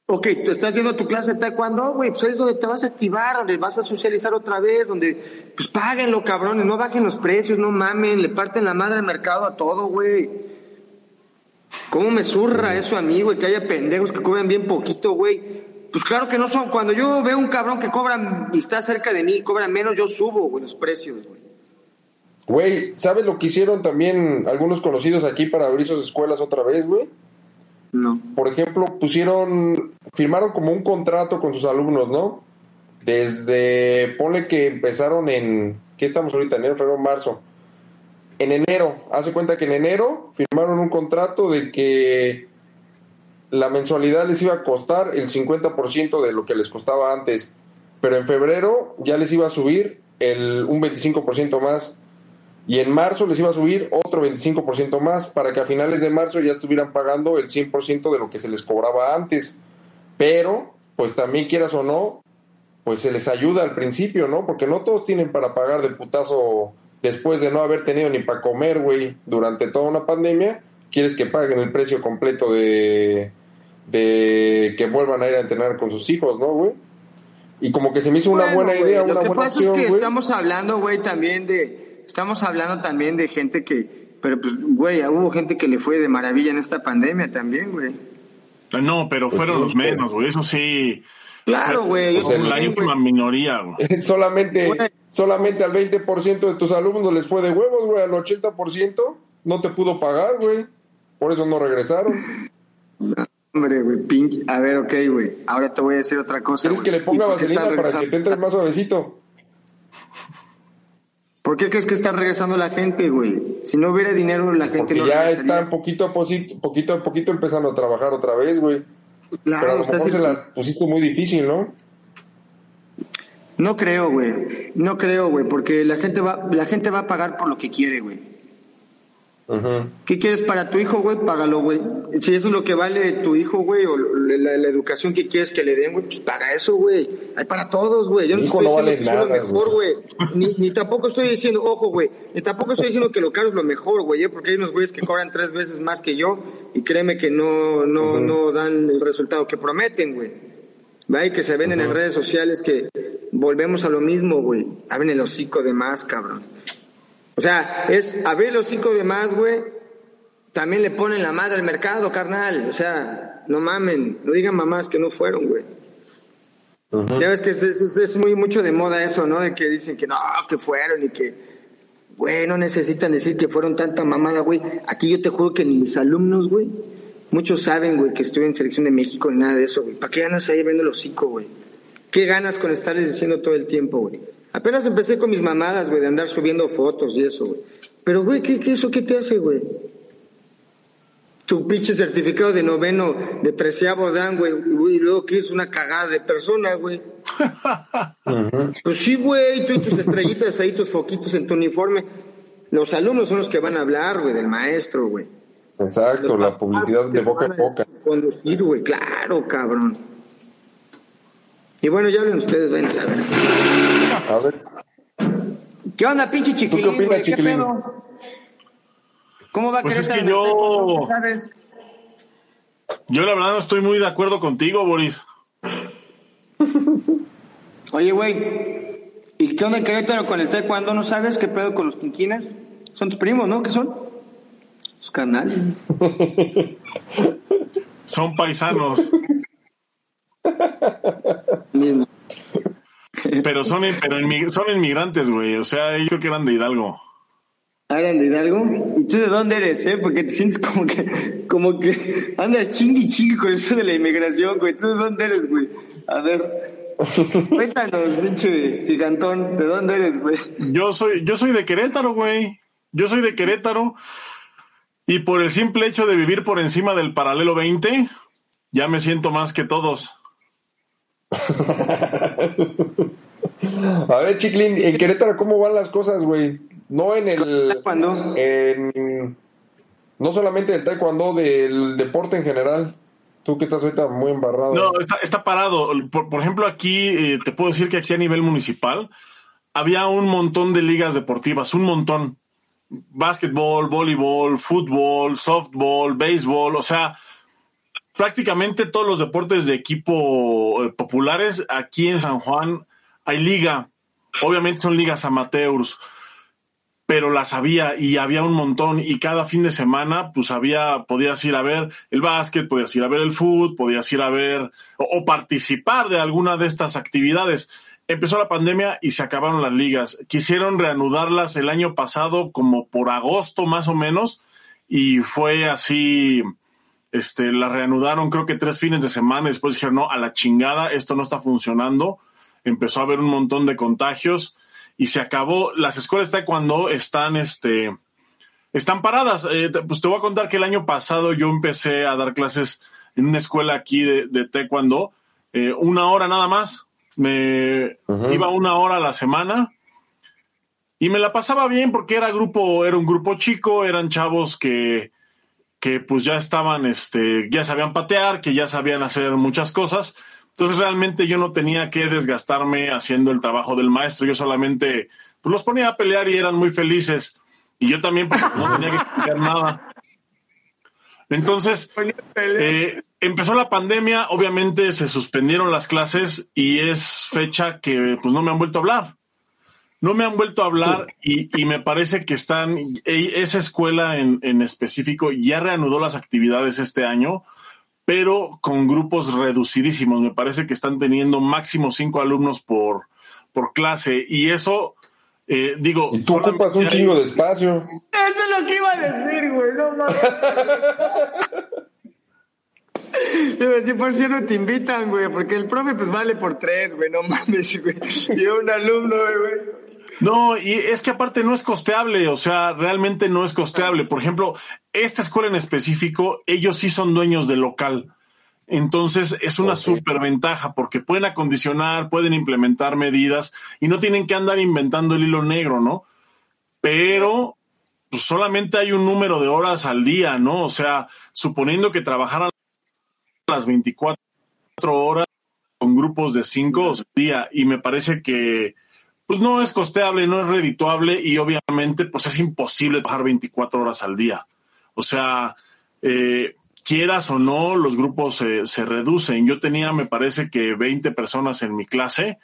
Ok, tú estás yendo a tu clase de taekwondo, güey. Pues ahí es donde te vas a activar, donde vas a socializar otra vez, donde... Pues páguenlo, cabrones. No bajen los precios, no mamen. Le parten la madre al mercado a todo, güey. ¿Cómo me zurra eso a mí, güey? Que haya pendejos que cobran bien poquito, güey. Pues claro que no son. Cuando yo veo un cabrón que cobra y está cerca de mí y cobra menos, yo subo, güey, los precios, güey. Güey, ¿sabes lo que hicieron también algunos conocidos aquí para abrir sus escuelas otra vez, güey? No. Por ejemplo, pusieron, firmaron como un contrato con sus alumnos, ¿no? Desde, ponle que empezaron en, ¿qué estamos ahorita? Enero, febrero, marzo. En enero, hace cuenta que en enero firmaron un contrato de que la mensualidad les iba a costar el cincuenta por ciento de lo que les costaba antes, pero en febrero ya les iba a subir el, un veinticinco por ciento más. y en marzo les iba a subir otro veinticinco por ciento más para que a finales de marzo ya estuvieran pagando el cien por ciento de lo que se les cobraba antes. Pero, pues también quieras o no, pues se les ayuda al principio, ¿no? Porque no todos tienen para pagar de putazo después de no haber tenido ni para comer, güey, durante toda una pandemia. Quieres que paguen el precio completo de, de que vuelvan a ir a entrenar con sus hijos, ¿no, güey? Y como que se me hizo una bueno, buena wey, idea, una buena acción. Lo que pasa acción, es que wey. estamos hablando, güey, también de... Estamos hablando también de gente que... Pero, pues, güey, hubo gente que le fue de maravilla en esta pandemia también, güey. No, pero pues fueron sí, los menos, güey. Eso sí... Claro, güey. Pues la bien, última wey. minoría, güey. Solamente, wey. solamente al veinte por ciento de tus alumnos les fue de huevos, güey. Al ochenta por ciento no te pudo pagar, güey. Por eso no regresaron. No, hombre, güey, pinche. A ver, ok, güey. Ahora te voy a decir otra cosa. ¿Quieres wey? que le ponga vaselina para que te entres más suavecito? ¿Por qué crees que está regresando la gente, güey? Si no hubiera dinero, la gente Porque no ya regresaría. Están poquito a poquito, poquito a poquito empezando a trabajar otra vez, güey. Claro, pero a lo mejor se las pusiste muy difícil, ¿no? No creo, güey. No creo, güey, porque la gente va, la gente va a pagar por lo que quiere, güey. Uh-huh. ¿Qué quieres para tu hijo, güey? Págalo, güey. Si eso es lo que vale tu hijo, güey, o la, la, la educación que quieres que le den, güey, pues paga eso, güey. Hay para todos, güey. Yo no estoy diciendo que es lo mejor, güey. Ni, ni tampoco estoy diciendo, ojo, güey, ni tampoco estoy diciendo que lo caro es lo mejor, güey, ¿eh? Porque hay unos güeyes que cobran tres veces más que yo y créeme que no, no, uh-huh. no dan el resultado que prometen, güey. ¿Vale? Que se venden uh-huh. en redes sociales que volvemos a lo mismo, güey. Abren el hocico de más, cabrón. O sea, es abrir los cinco de más, güey. También le ponen la madre al mercado, carnal. O sea, no mamen. No digan mamás que no fueron, güey. Uh-huh. Ya ves que es, es, es muy mucho de moda eso, ¿no? De que dicen que no, que fueron y que... Güey, no necesitan decir que fueron tanta mamada, güey. Aquí yo te juro que ni mis alumnos, güey. Muchos saben, güey, que estuve en Selección de México ni nada de eso, güey. ¿Para qué ganas ahí abriendo los cinco, güey? ¿Qué ganas con estarles diciendo todo el tiempo, güey? Apenas empecé con mis mamadas, güey, de andar subiendo fotos y eso, güey. Pero, güey, ¿qué, qué, ¿eso qué te hace, güey? Tu pinche certificado de noveno, de treceavo dan, güey, y luego que es una cagada de persona, güey. Uh-huh. Pues sí, güey, tú y tus estrellitas ahí, tus foquitos en tu uniforme. Los alumnos son los que van a hablar, güey, del maestro, güey. Exacto, la publicidad de boca a boca. Conducir, güey, claro, cabrón. Y bueno, ya hablen ustedes, ven a ver. A ver. ¿Qué onda, pinche Chiquilín? ¿Tú qué opinas, Chiquilín? ¿Qué pedo? ¿Cómo va a querer estar? Pues es que yo... ¿Sabes? Yo la verdad no estoy muy de acuerdo contigo, Boris. Oye, güey, ¿y qué onda en Querétaro con el taekwondo? ¿No sabes qué pedo con los quinquinas? Son tus primos, ¿no? ¿Qué son? Sus carnales. Son paisanos. Mismo. Pero son pero inmi- son inmigrantes, güey. O sea, yo creo que eran de Hidalgo. ¿Eran de Hidalgo? ¿Y tú de dónde eres, eh? Porque te sientes como que como que andas chingui chingui con eso de la inmigración, güey. ¿Tú de dónde eres, güey? A ver, cuéntanos, pinche gigantón, ¿de dónde eres, güey? Yo soy yo soy de Querétaro, güey. Yo soy de Querétaro y por el simple hecho de vivir por encima del paralelo veinte, ya me siento más que todos. A ver, Chiquilín, en Querétaro, ¿cómo van las cosas, güey? No en el taekwondo, en, no solamente el taekwondo, del deporte en general. Tú que estás ahorita muy embarrado. No, está, está parado. Por, por ejemplo, aquí eh, te puedo decir que aquí a nivel municipal había un montón de ligas deportivas, un montón. Básquetbol, voleibol, fútbol, softball, béisbol, o sea... Prácticamente todos los deportes de equipo eh, populares aquí en San Juan hay liga. Obviamente son ligas amateurs, pero las había y había un montón. Y cada fin de semana, pues había, podías ir a ver el básquet, podías ir a ver el fútbol, podías ir a ver o, o participar de alguna de estas actividades. Empezó la pandemia y se acabaron las ligas. Quisieron reanudarlas el año pasado, como por agosto más o menos, y fue así. Este, la reanudaron creo que tres fines de semana y después dijeron, no, a la chingada, esto no está funcionando. Empezó a haber un montón de contagios y se acabó. Las escuelas de taekwondo están, este, están paradas. Eh, pues te voy a contar que el año pasado yo empecé a dar clases en una escuela aquí de, de taekwondo, eh, una hora nada más. Me [S2] Uh-huh. [S1] Iba una hora a la semana Y me la pasaba bien porque era grupo, era un grupo chico, eran chavos que, que pues ya estaban, este, ya sabían patear, que ya sabían hacer muchas cosas. Entonces realmente yo no tenía que desgastarme haciendo el trabajo del maestro. Yo solamente pues, los ponía a pelear y eran muy felices. Y yo también pues, no tenía que explicar nada. Entonces eh, empezó la pandemia, obviamente se suspendieron las clases y es fecha que pues no me han vuelto a hablar. No me han vuelto a hablar y, y me parece que están, esa escuela en, en específico ya reanudó las actividades este año, pero con grupos reducidísimos. Me parece que están teniendo máximo cinco alumnos por, por clase y eso, eh, digo... Y tú ocupas un chingo de espacio. Eso es lo que iba a decir, güey, no mames. Yo me decía, por si no te invitan, güey, porque el profe pues vale por tres, güey, no mames, güey. Y un alumno, güey. No, y es que aparte no es costeable, o sea, realmente no es costeable. Por ejemplo, esta escuela en específico, ellos sí son dueños del local. Entonces es una superventaja porque pueden acondicionar, pueden implementar medidas y no tienen que andar inventando el hilo negro, ¿no? Pero pues, solamente hay un número de horas al día, ¿no? O sea, suponiendo que trabajaran las veinticuatro horas con grupos de cinco al día y me parece que pues no es costeable, no es redituable y obviamente pues es imposible trabajar veinticuatro horas al día. O sea, eh, quieras o no, los grupos se, se reducen. Yo tenía, me parece que veinte personas en mi clase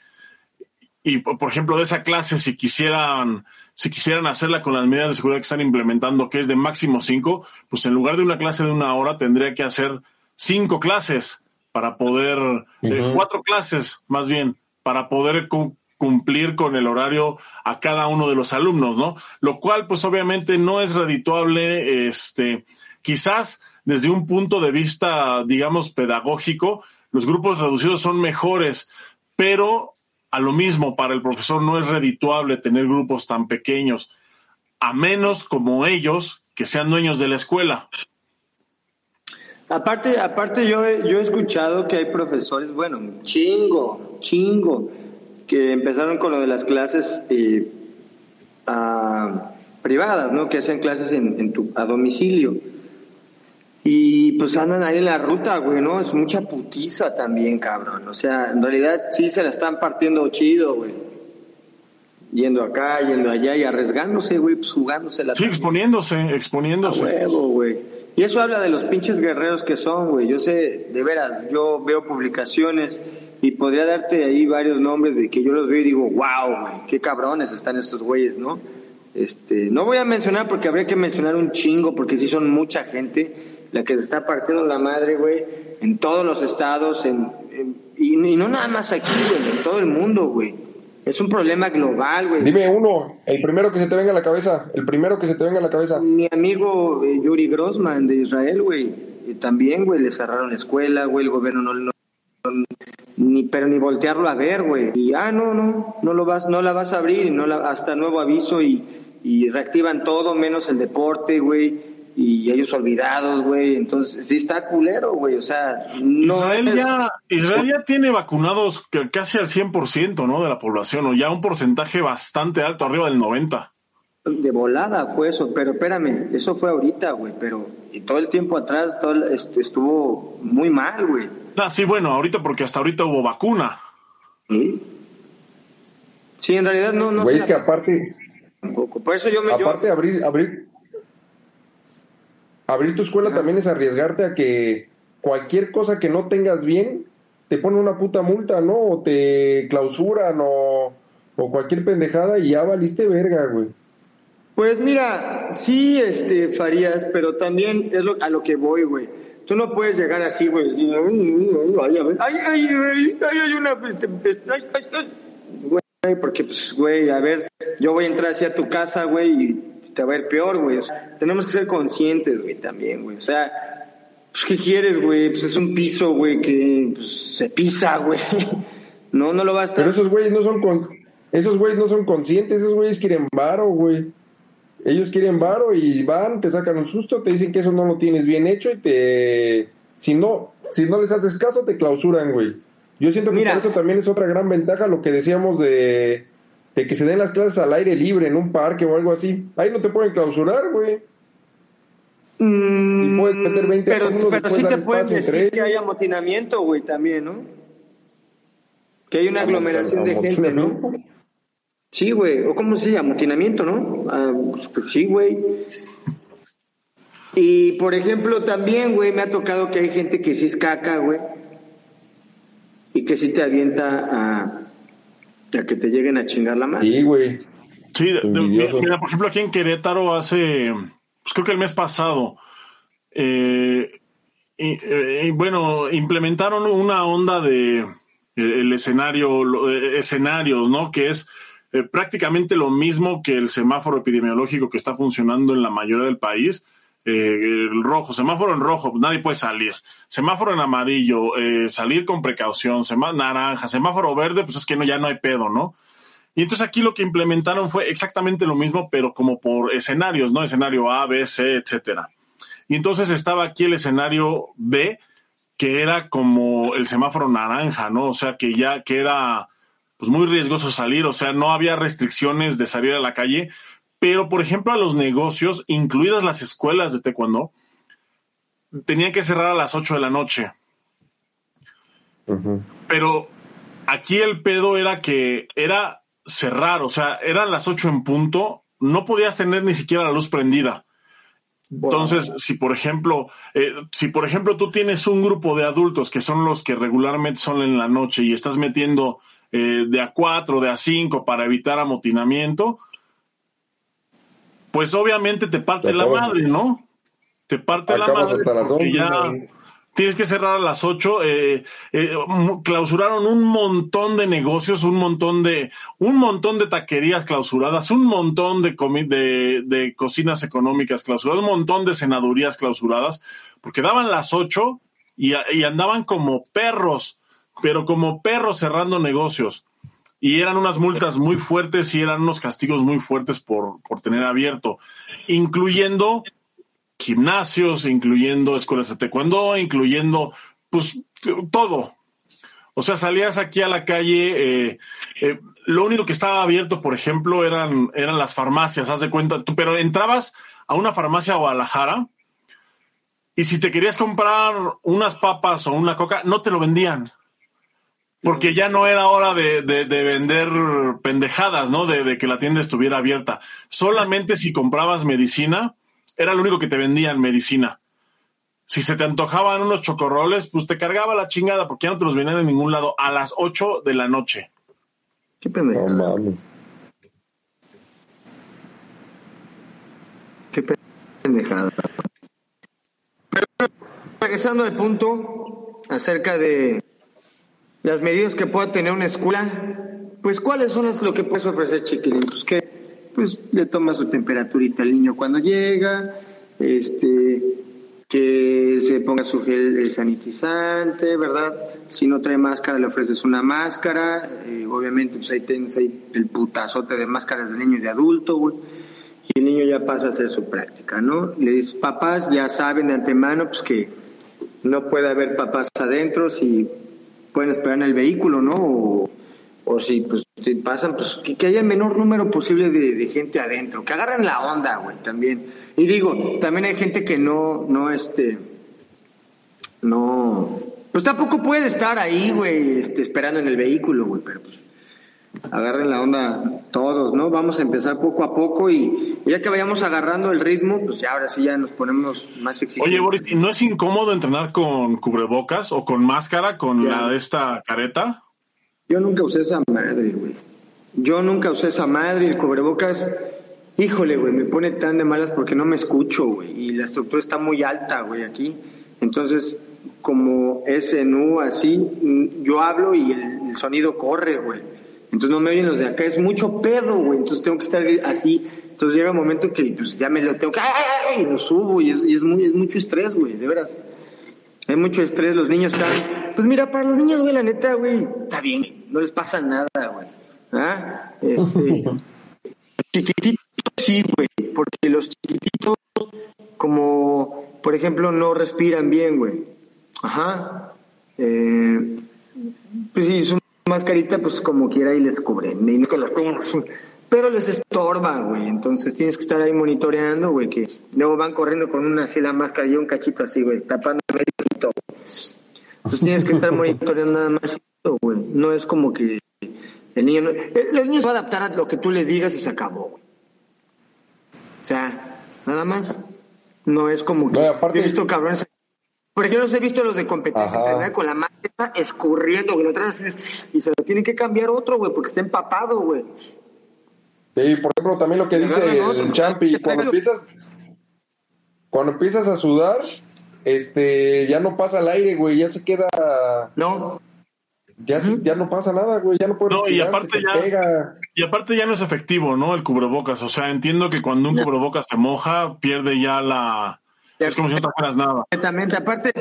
y, por ejemplo, de esa clase, si quisieran, si quisieran hacerla con las medidas de seguridad que están implementando, que es de máximo cinco, pues en lugar de una clase de una hora tendría que hacer cinco clases para poder, uh-huh. eh, cuatro clases más bien, para poder cu- cumplir con el horario a cada uno de los alumnos, ¿no? Lo cual, pues obviamente no es redituable, este, quizás desde un punto de vista, digamos, pedagógico, los grupos reducidos son mejores, pero a lo mismo, para el profesor no es redituable tener grupos tan pequeños, a menos como ellos, que sean dueños de la escuela. Aparte, aparte yo, yo he escuchado que hay profesores, bueno, chingo, chingo, que empezaron con lo de las clases eh, a, privadas, ¿no? Que hacen clases en, en tu, a domicilio. Y pues andan ahí en la ruta, güey, ¿no? Es mucha putiza también, cabrón. O sea, en realidad sí se la están partiendo chido, güey. Yendo acá, yendo allá y arriesgándose, güey, pues jugándosela. Sí, también. exponiéndose, exponiéndose. A huevo, güey. Y eso habla de los pinches guerreros que son, güey. Yo sé, de veras, yo veo publicaciones y podría darte ahí varios nombres de que yo los veo y digo, wow, güey, qué cabrones están estos güeyes, ¿no? Este, no voy a mencionar porque habría que mencionar un chingo, porque sí son mucha gente la que se está partiendo la madre, güey, en todos los estados, en, en y, y no nada más aquí, güey, en todo el mundo, güey. Es un problema global, güey. Dime uno, el primero que se te venga a la cabeza, el primero que se te venga a la cabeza. Mi amigo eh, Yuri Grossman de Israel, güey, eh, también, güey, le cerraron la escuela, güey, el gobierno no, no, no ni pero ni voltearlo a ver, güey. Y ah, no, no, no lo vas, no la vas a abrir, no la, hasta nuevo aviso y y reactivan todo menos el deporte, güey. Y ellos olvidados, güey. Entonces, sí está culero, güey. O sea, no Israel es... ya Israel ya tiene vacunados casi al cien por ciento, ¿no? De la población, o ya un porcentaje bastante alto, arriba del noventa. De volada fue eso, pero espérame, eso fue ahorita, güey. Pero y todo el tiempo atrás todo el, estuvo muy mal, güey. Ah, sí, bueno, ahorita porque hasta ahorita hubo vacuna. Sí, sí en realidad no... no güey, es que aparte... Tampoco. Por eso yo me... Aparte yo... abrir... abrir... Abrir tu escuela también es arriesgarte a que cualquier cosa que no tengas bien te pone una puta multa, ¿no? O te clausuran o, o cualquier pendejada y ya valiste verga, güey. Pues mira, sí, este, Farías, pero también es lo, a lo que voy, güey. Tú no puedes llegar así, güey. Ay, ay, ay, ay, hay una... Ay, ay, ay. Güey, porque, pues, güey, a ver, yo voy a entrar hacia tu casa, güey, y... te va a ir peor, güey. O sea, tenemos que ser conscientes, güey, también, güey. O sea, pues, ¿qué quieres, güey? Pues es un piso, güey, que pues, se pisa, güey. No, no lo va a estar. Pero esos güeyes no son con... esos güeyes no son conscientes, esos güeyes quieren varo, güey. Ellos quieren varo y van, te sacan un susto, te dicen que eso no lo tienes bien hecho y te... Si no, si no les haces caso, te clausuran, güey. Yo siento que Mira. Por eso también es otra gran ventaja lo que decíamos de... de que se den las clases al aire libre en un parque o algo así. Ahí no te pueden clausurar, güey. Mm, y puedes meter veinte pero, alumnos, pero sí te pueden decir tres. Que hay amotinamiento, güey, también, ¿no? Que hay una aglomeración de gente, ¿no? Sí, güey. ¿O cómo se llama? Amotinamiento, ¿no? Ah, pues sí, güey. Y, por ejemplo, también, güey, me ha tocado que hay gente que sí es caca, güey. Y que sí te avienta a... a que te lleguen a chingar la madre. Sí, güey. Sí, de, de, mira, por ejemplo, aquí en Querétaro hace... pues creo que el mes pasado... Eh, y, eh, bueno, implementaron una onda de... El, el escenario, lo, eh, escenarios, ¿no? Que es eh, prácticamente lo mismo que el semáforo epidemiológico que está funcionando en la mayoría del país. Eh, el rojo, semáforo en rojo, nadie puede salir. Semáforo en amarillo, eh, salir con precaución. Semáforo naranja, semáforo verde, pues es que no, ya no hay pedo, ¿no? Y entonces aquí lo que implementaron fue exactamente lo mismo, pero como por escenarios, ¿no? Escenario A, B, C, etcétera. Y entonces estaba aquí el escenario B, que era como el semáforo naranja, ¿no? O sea, que ya que era pues muy riesgoso salir, o sea, no había restricciones de salir a la calle, pero, por ejemplo, a los negocios, incluidas las escuelas de taekwondo, tenían que cerrar a las ocho de la noche. Uh-huh. Pero aquí el pedo era que era cerrar, o sea, eran las ocho en punto, no podías tener ni siquiera la luz prendida. Entonces, wow. si por ejemplo, eh, si por ejemplo tú tienes un grupo de adultos que son los que regularmente son en la noche y estás metiendo eh, de a cuatro, de a cinco para evitar amotinamiento, pues obviamente te parte te la madre, ¿no? Te parte la madre porque ya tienes que cerrar a las ocho. Eh, eh, clausuraron un montón de negocios, un montón de un montón de taquerías clausuradas, un montón de, comi- de, de cocinas económicas clausuradas, un montón de senadurías clausuradas, porque daban las ocho y, y andaban como perros, pero como perros cerrando negocios. Y eran unas multas muy fuertes y eran unos castigos muy fuertes por, por tener abierto, incluyendo gimnasios, incluyendo escuelas de taekwondo, incluyendo pues todo. O sea, salías aquí a la calle, eh, eh, lo único que estaba abierto, por ejemplo, eran, eran las farmacias, haz de cuenta, tú, pero entrabas a una farmacia a Guadalajara y si te querías comprar unas papas o una coca, no te lo vendían. Porque ya no era hora de, de, de vender pendejadas, ¿no? De, de que la tienda estuviera abierta. Solamente si comprabas medicina, era lo único que te vendían, medicina. Si se te antojaban unos chocorroles, pues te cargaba la chingada, porque ya no te los vendían en ningún lado a las ocho de la noche. Qué pendejo. No, Qué pendejada. Pero regresando al punto acerca de las medidas que pueda tener una escuela, pues ¿cuáles son las lo que puedes ofrecer, Chiquilín? Pues que pues le toma su temperaturita al niño cuando llega, este, que se ponga su gel sanitizante, ¿verdad? Si no trae máscara, le ofreces una máscara, eh, obviamente pues ahí tienes ahí el putazote de máscaras de niño y de adulto, güey. Y el niño ya pasa a hacer su práctica, ¿no? Le dices, papás ya saben de antemano pues que no puede haber papás adentro si pueden esperar en el vehículo, ¿no? O, o si pues te pasan, pues que, que haya el menor número posible de, de gente adentro, que agarren la onda, güey, también. Y digo, también hay gente que no, no, este, no, pues tampoco puede estar ahí, güey, este, esperando en el vehículo, güey, pero pues agarren la onda todos, ¿no? Vamos a empezar poco a poco y ya que vayamos agarrando el ritmo, pues ya ahora sí ya nos ponemos más exigentes. Oye, Boris, ¿y no es incómodo entrenar con cubrebocas o con máscara, con ya. la esta careta? Yo nunca usé esa madre, güey. Yo nunca usé esa madre, el cubrebocas, híjole, güey, me pone tan de malas porque no me escucho, güey, y la estructura está muy alta, güey, aquí. Entonces, como ese nu así, yo hablo y el, el sonido corre, güey. Entonces no me oyen los de acá, es mucho pedo, güey, entonces tengo que estar así, entonces llega un momento que pues, ya me lo tengo que, ¡ay, ay, ay! Y lo subo, y es, y es, muy, es mucho estrés, güey, de veras, hay mucho estrés, los niños están, pues mira, para los niños, güey, la neta, güey, está bien, no les pasa nada, güey, ¿ah? Este, chiquititos sí, güey, porque los chiquititos, como, por ejemplo, no respiran bien, güey, ajá, eh, pues sí, son más mascarita, pues como quiera y les cubren. Y que las Pero les estorba, güey. Entonces tienes que estar ahí monitoreando, güey, que luego van corriendo con una así la máscara y un cachito así, güey, tapando el pito. Entonces tienes que estar monitoreando nada más, güey. No es como que el niño, no... el, el niño se va a adaptar a lo que tú le digas y se acabó, güey. O sea, nada más. No es como que... No, aparte... He visto cabrones... Porque yo los he visto los de competencia, ¿verdad? Con la máscara escurriendo, güey, lo traen así y se lo tienen que cambiar otro, güey, porque está empapado, güey. Sí, por ejemplo, también lo que dice el Champi, cuando empiezas, cuando empiezas a sudar, este, ya no pasa el aire, güey, ya se queda... No. Ya, uh-huh. ya no pasa nada, güey, ya no puedes... No, respirar, y, aparte ya, pega. y aparte ya no es efectivo, ¿no? El cubrebocas, o sea, entiendo que cuando un no. cubrebocas se moja, pierde ya la... Ya, es como si no trajeras nada. Exactamente, aparte...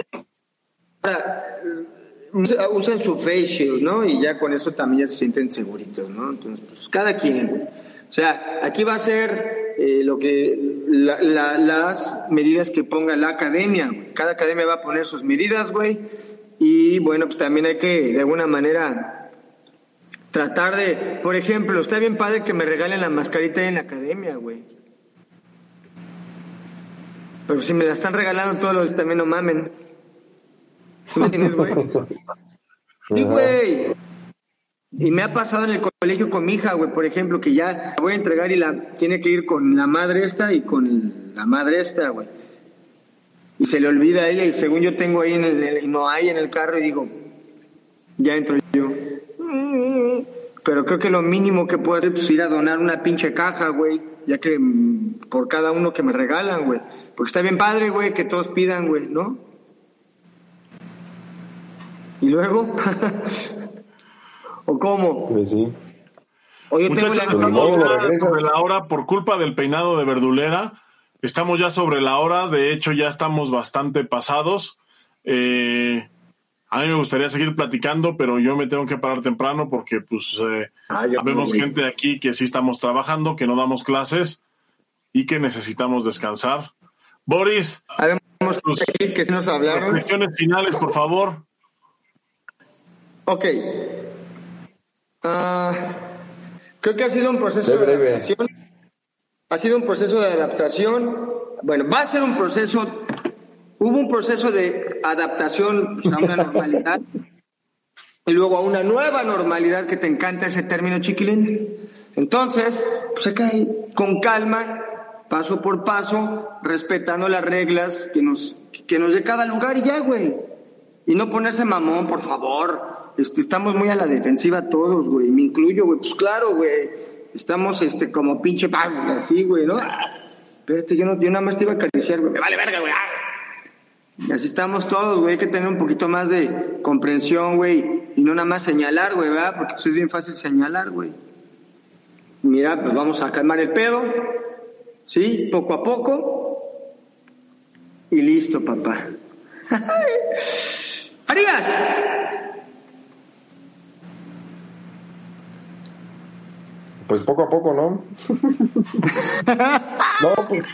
usan su face shield, ¿no? Y ya con eso también ya se sienten seguritos, ¿no? Entonces, pues, cada quien, güey. O sea, aquí va a ser eh, lo que la, la, las medidas que ponga la academia, güey. Cada academia va a poner sus medidas, güey. Y, bueno, pues también hay que, de alguna manera, tratar de... Por ejemplo, está bien padre que me regalen la mascarita en la academia, güey. Pero si me la están regalando todos los... También no mamen. ¿Sí me entiendes, güey? Sí, güey. Y me ha pasado en el colegio con mi hija, güey, por ejemplo, que ya la voy a entregar y la tiene que ir con la madre esta y con la madre esta, güey. Y se le olvida a ella y según yo tengo ahí en el, el no hay en el carro y digo, ya entro yo. Pero creo que lo mínimo que puedo hacer es ir a donar una pinche caja, güey, ya que por cada uno que me regalan, güey. Porque está bien padre, güey, que todos pidan, güey, ¿no? ¿Y luego? ¿O cómo? Pues sí. O yo tengo la... Estamos sobre la hora, por culpa del peinado de verdulera, estamos ya sobre la hora, de hecho ya estamos bastante pasados. Eh, a mí me gustaría seguir platicando, pero yo me tengo que parar temprano porque pues eh, ah, habemos gente aquí que sí estamos trabajando, que no damos clases y que necesitamos descansar. Boris, habemos pues, aquí que sí nos hablaron. Reflexiones finales, por favor. Ok. Uh, creo que ha sido un proceso de adaptación. Ha sido un proceso de adaptación. Bueno, va a ser un proceso... Hubo un proceso de adaptación pues, a una normalidad y luego a una nueva normalidad, que te encanta ese término, Chiquilín. Entonces, pues acá hay, con calma, paso por paso, respetando las reglas que nos, que nos dé cada lugar y ya, güey. Y no ponerse mamón, por favor. Este, estamos muy a la defensiva todos, güey. Me incluyo, güey. Pues claro, güey. Estamos este, como pinche pavo, así, güey, ¿no? Espérate, yo, no, yo nada más te iba a acariciar, güey. Me vale verga, güey. Y así estamos todos, güey. Hay que tener un poquito más de comprensión, güey. Y no nada más señalar, güey, ¿verdad? Porque pues, es bien fácil señalar, güey. Mira, pues vamos a calmar el pedo. ¿Sí? Poco a poco. Y listo, papá. ¡Farías! Pues poco a poco, ¿no? no, pues...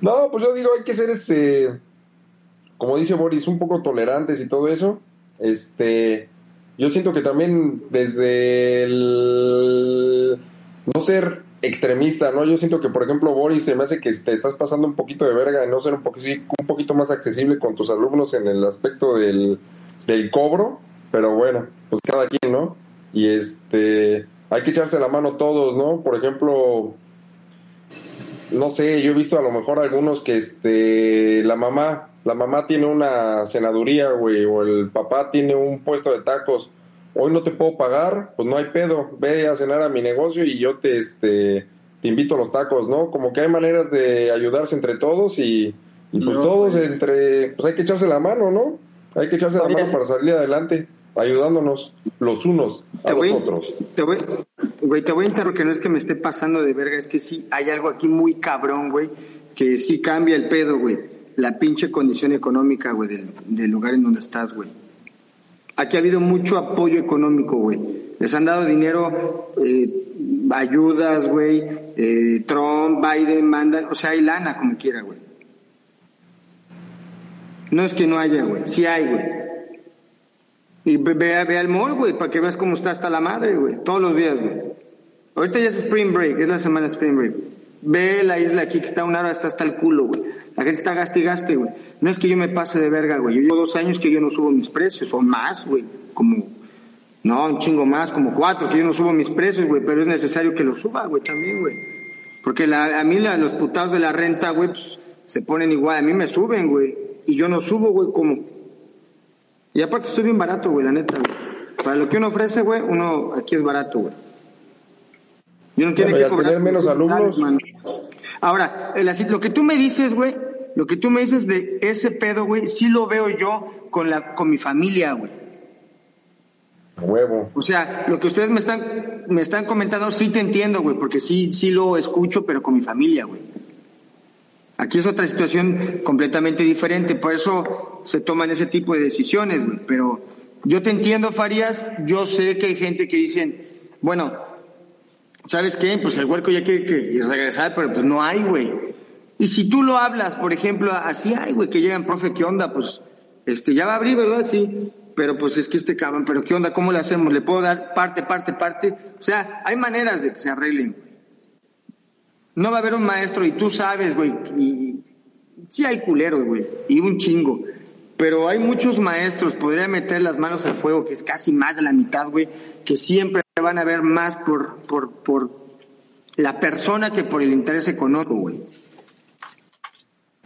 no, pues yo digo, hay que ser, este, como dice Boris, un poco tolerantes y todo eso. Este, yo siento que también desde el no ser extremista, ¿no? Yo siento que, por ejemplo, Boris, se me hace que te estás pasando un poquito de verga de no ser un, po- un poquito más accesible con tus alumnos en el aspecto del, del cobro, pero bueno, pues cada quien, ¿no? Y este, hay que echarse la mano todos, ¿no? Por ejemplo, no sé, yo he visto a lo mejor algunos que este, la mamá, la mamá tiene una cenaduría, güey, o el papá tiene un puesto de tacos. Hoy no te puedo pagar, pues no hay pedo, ve a cenar a mi negocio y yo te, este, te invito a los tacos, ¿no? Como que hay maneras de ayudarse entre todos y, y pues no, todos güey. entre, pues hay que echarse la mano, ¿no? Hay que echarse la mano para salir adelante. Ayudándonos los unos a los otros. Te voy, güey, te voy a interrumpir, que no es que me esté pasando de verga, es que sí, hay algo aquí muy cabrón, güey, que sí cambia el pedo, güey. La pinche condición económica, güey, del, del lugar en donde estás, güey. Aquí ha habido mucho apoyo económico, güey. Les han dado dinero, eh, ayudas, güey, eh, Trump, Biden, mandan, o sea, hay lana como quiera, güey. No es que no haya, güey, sí hay, güey. Y ve al mall, güey, para que veas cómo está hasta la madre, güey. Todos los días, güey. Ahorita ya es Spring Break, es la semana Spring Break. Ve la isla aquí que está una hora, está hasta el culo, güey. La gente está gaste y gaste, güey. No es que yo me pase de verga, güey. Yo llevo dos años que yo no subo mis precios, o más, güey. Como, no, un chingo más, como cuatro, que yo no subo mis precios, güey. Pero es necesario que los suba, güey, también, güey. Porque la, a mí la, los putados de la renta, güey, pues, se ponen igual. A mí me suben, güey. Y yo no subo, güey, como... Y aparte estoy bien barato, güey, la neta, güey. Para lo que uno ofrece, güey, uno aquí es barato, güey. Y uno tiene bueno, que cobrar. Tener menos alumnos. Sales, ahora, el así, lo que tú me dices, güey, lo que tú me dices de ese pedo, güey, sí lo veo yo con la con mi familia, güey. A huevo. O sea, lo que ustedes me están me están comentando, sí te entiendo, güey, porque sí sí lo escucho, pero con mi familia, güey. Aquí es otra situación completamente diferente, por eso se toman ese tipo de decisiones, güey. Pero yo te entiendo, Farías, yo sé que hay gente que dicen, bueno, ¿sabes qué? Pues el huerco ya quiere que regresar, pero pues no hay, güey. Y si tú lo hablas, por ejemplo, así, ay, güey, que llegan, profe, ¿qué onda? Pues este ya va a abrir, ¿verdad? Sí, pero pues es que este cabrón, pero ¿qué onda? ¿Cómo le hacemos? ¿Le puedo dar parte, parte, parte? O sea, hay maneras de que se arreglen. No va a haber un maestro, y tú sabes, güey, y sí hay culeros, güey, y un chingo, pero hay muchos maestros, podría meter las manos al fuego, que es casi más de la mitad, güey, que siempre van a ver más por, por, por la persona que por el interés económico, güey.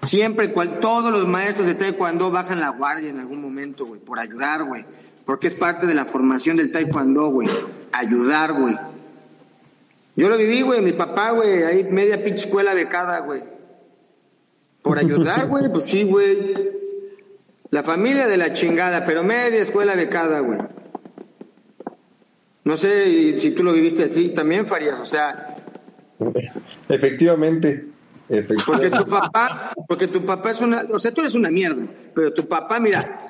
Siempre, cual, todos los maestros de taekwondo bajan la guardia en algún momento, güey, por ayudar, güey, porque es parte de la formación del taekwondo, güey, ayudar, güey. Yo lo viví, güey, mi papá, güey, ahí media pinche escuela becada, güey. Por ayudar, güey, pues sí, güey. La familia de la chingada, pero media escuela becada, güey. No sé si tú lo viviste así también, Farías, o sea... Efectivamente, efectivamente. Porque tu papá, porque tu papá es una... O sea, tú eres una mierda, pero tu papá, mira,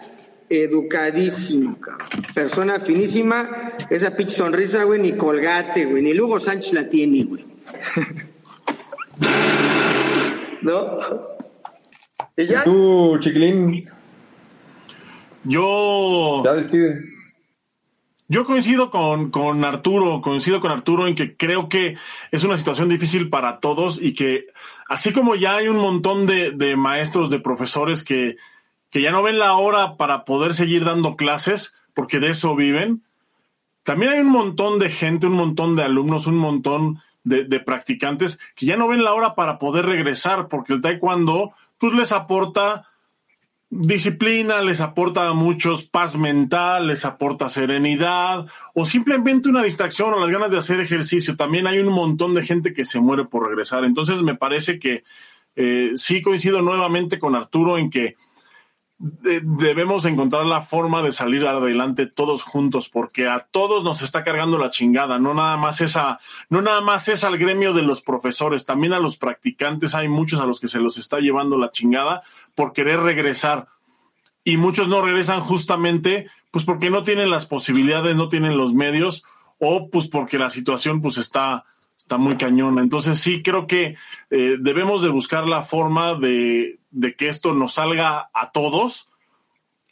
educadísimo, cabrón. Persona finísima, esa pinche sonrisa, güey, ni Colgate, güey, ni Hugo Sánchez la tiene, güey. ¿No? ¿Y ya? Tú, Chiquilín. Yo... Ya despide. Yo coincido con, con Arturo, coincido con Arturo en que creo que es una situación difícil para todos y que así como ya hay un montón de, de maestros, de profesores que que ya no ven la hora para poder seguir dando clases, porque de eso viven. También hay un montón de gente, un montón de alumnos, un montón de, de practicantes que ya no ven la hora para poder regresar, porque el taekwondo pues les aporta disciplina, les aporta a muchos paz mental, les aporta serenidad, o simplemente una distracción o las ganas de hacer ejercicio. También hay un montón de gente que se muere por regresar. Entonces me parece que eh, sí coincido nuevamente con Arturo en que De, debemos encontrar la forma de salir adelante todos juntos, porque a todos nos está cargando la chingada. No nada más esa, no nada más es al gremio de los profesores, también a los practicantes. Hay muchos a los que se los está llevando la chingada por querer regresar, y muchos no regresan justamente pues porque no tienen las posibilidades, no tienen los medios, o pues porque la situación pues está está muy cañona. Entonces sí creo que eh, debemos de buscar la forma de, de que esto nos salga a todos,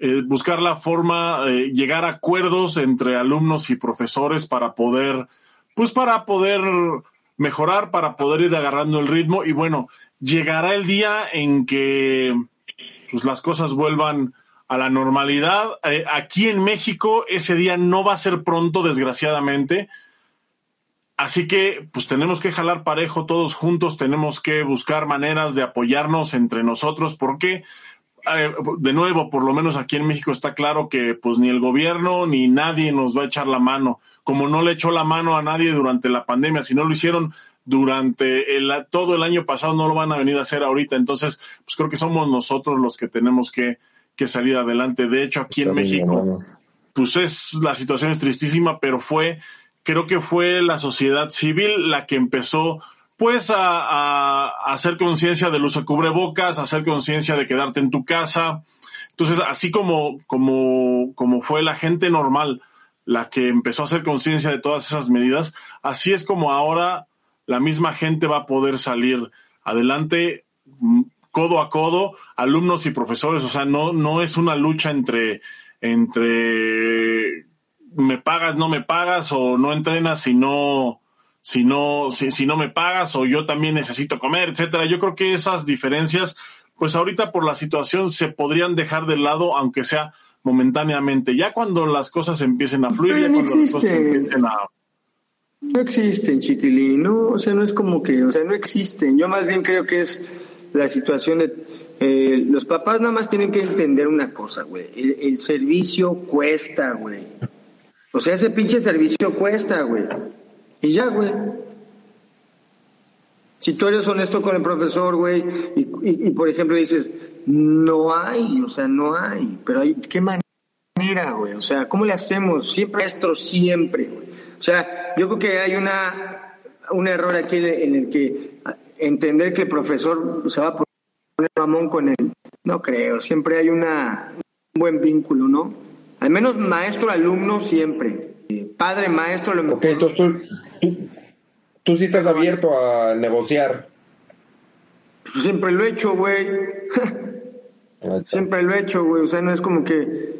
eh, buscar la forma, eh, llegar a acuerdos entre alumnos y profesores para poder, pues para poder mejorar, para poder ir agarrando el ritmo. Y bueno, llegará el día en que pues, las cosas vuelvan a la normalidad. Eh, aquí en México ese día no va a ser pronto, desgraciadamente. Así que pues tenemos que jalar parejo todos juntos, tenemos que buscar maneras de apoyarnos entre nosotros, porque eh, de nuevo, por lo menos aquí en México está claro que pues ni el gobierno ni nadie nos va a echar la mano, como no le echó la mano a nadie durante la pandemia. Si no lo hicieron durante el, todo el año pasado, no lo van a venir a hacer ahorita. Entonces pues creo que somos nosotros los que tenemos que, que salir adelante. De hecho, aquí está en México, bien, pues es la situación es tristísima, pero fue... Creo que fue la sociedad civil la que empezó pues a, a, a hacer conciencia del uso de cubrebocas, a hacer conciencia de quedarte en tu casa. Entonces, así como, como, como fue la gente normal la que empezó a hacer conciencia de todas esas medidas, así es como ahora la misma gente va a poder salir adelante codo a codo, alumnos y profesores. O sea, no, no es una lucha entre... entre me pagas, no me pagas, o no entrenas si no, si no, si, si no me pagas, o yo también necesito comer, etcétera. Yo creo que esas diferencias, pues ahorita por la situación, se podrían dejar de lado, aunque sea momentáneamente. Ya cuando las cosas empiecen a fluir, pero ya no cuando existe. Las cosas empiecen a... No existen, Chiquilín, ¿no? O sea, no es como que, o sea, no existen. Yo más bien creo que es la situación de... Eh, los papás nada más tienen que entender una cosa, güey. El, el servicio cuesta, güey. O sea, ese pinche servicio cuesta, güey. Y ya, güey. Si tú eres honesto con el profesor, güey, y, y, y por ejemplo dices, no hay, o sea, no hay, pero hay, ¿qué manera, güey? O sea, ¿cómo le hacemos? Siempre esto, siempre, güey. O sea, yo creo que hay una un error aquí en el que entender que el profesor se va a poner mamón con él. No creo, siempre hay una un buen vínculo, ¿no? Al menos maestro-alumno siempre. Padre-maestro, lo mejor. Ok, entonces tú... tú... Tú sí estás abierto a negociar. Siempre lo he hecho, güey. Siempre lo he hecho, güey. O sea, no es como que...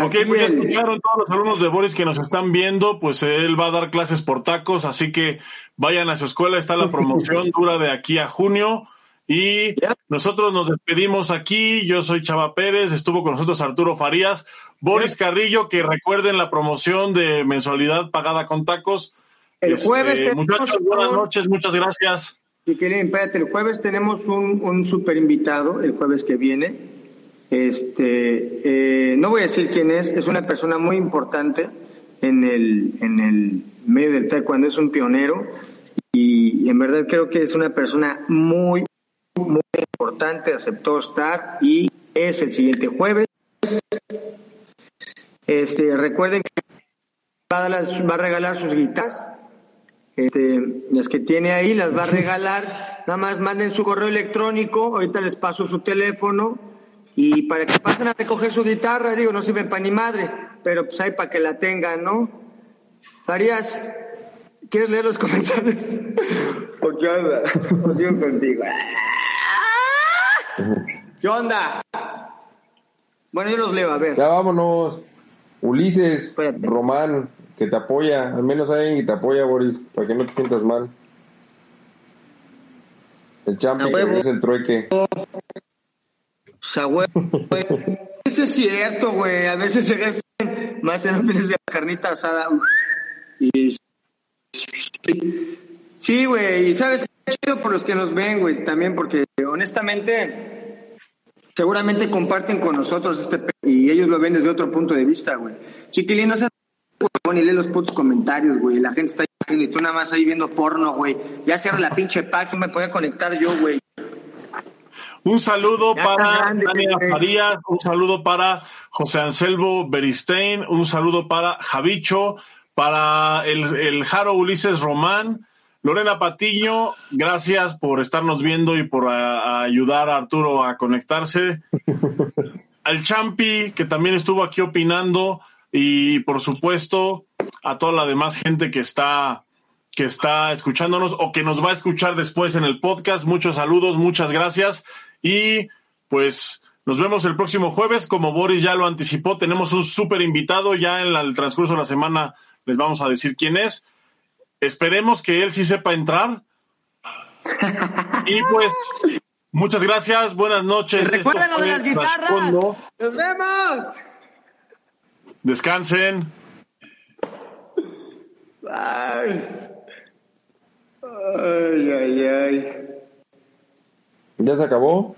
Ok, pues ya escucharon todos los alumnos de Boris que nos están viendo. Pues él va a dar clases por tacos, así que vayan a su escuela. Está la promoción, dura de aquí a junio. Y nosotros nos despedimos aquí. Yo soy Chava Pérez. Estuvo con nosotros Arturo Farías. Boris Carrillo, que recuerden la promoción de mensualidad pagada con tacos. El jueves eh, tenemos, muchachos, buenas noches, muchas gracias. Y querido, espérate, el jueves tenemos un, un super invitado, el jueves que viene. Este, eh, no voy a decir quién es, es una persona muy importante en el, en el medio del taekwondo, es un pionero y, y en verdad creo que es una persona muy, muy importante, aceptó estar y es el siguiente jueves. Este, recuerden que va a, las, va a regalar sus guitarras. Este, las que tiene ahí las va a regalar, nada más manden su correo electrónico, ahorita les paso su teléfono y para que pasen a recoger su guitarra, digo, no sirven para ni madre, pero pues ahí para que la tengan, ¿no? Farías, ¿quieres leer los comentarios? ¿O qué onda? ¿O sigo contigo? ¿Qué onda? Bueno, yo los leo, a ver. Ya vámonos. Ulises Espérate. Román, que te apoya, al menos alguien que te apoya, Boris, para que no te sientas mal. El champion que regresa el trueque. Pues a huevo, güey. Eso es cierto, güey. A veces se gastan más en los de carnita asada. Y... Sí, güey. Y sabes qué chido por los que nos ven, güey. También porque, honestamente, seguramente comparten con nosotros este pe... y ellos lo ven desde otro punto de vista, güey. Chiquilín, no se... y lee los putos comentarios, güey. La gente está ahí, y tú nada más ahí viendo porno, güey. Ya cierra la pinche página, me podía conectar yo, güey. Un saludo ya para Daniel Farías, un saludo para José Anselmo Beristein, un saludo para Javicho, para el, el Jaro Ulises Román, Lorena Patiño, gracias por estarnos viendo y por a, a ayudar a Arturo a conectarse. Al Champi, que también estuvo aquí opinando. Y por supuesto a toda la demás gente que está que está escuchándonos o que nos va a escuchar después en el podcast, muchos saludos, muchas gracias y pues nos vemos el próximo jueves. Como Boris ya lo anticipó, tenemos un súper invitado, ya en la, el transcurso de la semana les vamos a decir quién es, esperemos que él sí sepa entrar y pues muchas gracias, buenas noches. Recuerden lo de las guitarras, Transcondo. Nos vemos. Descansen. Ay. Ay, ay, ay. ¿Ya se acabó?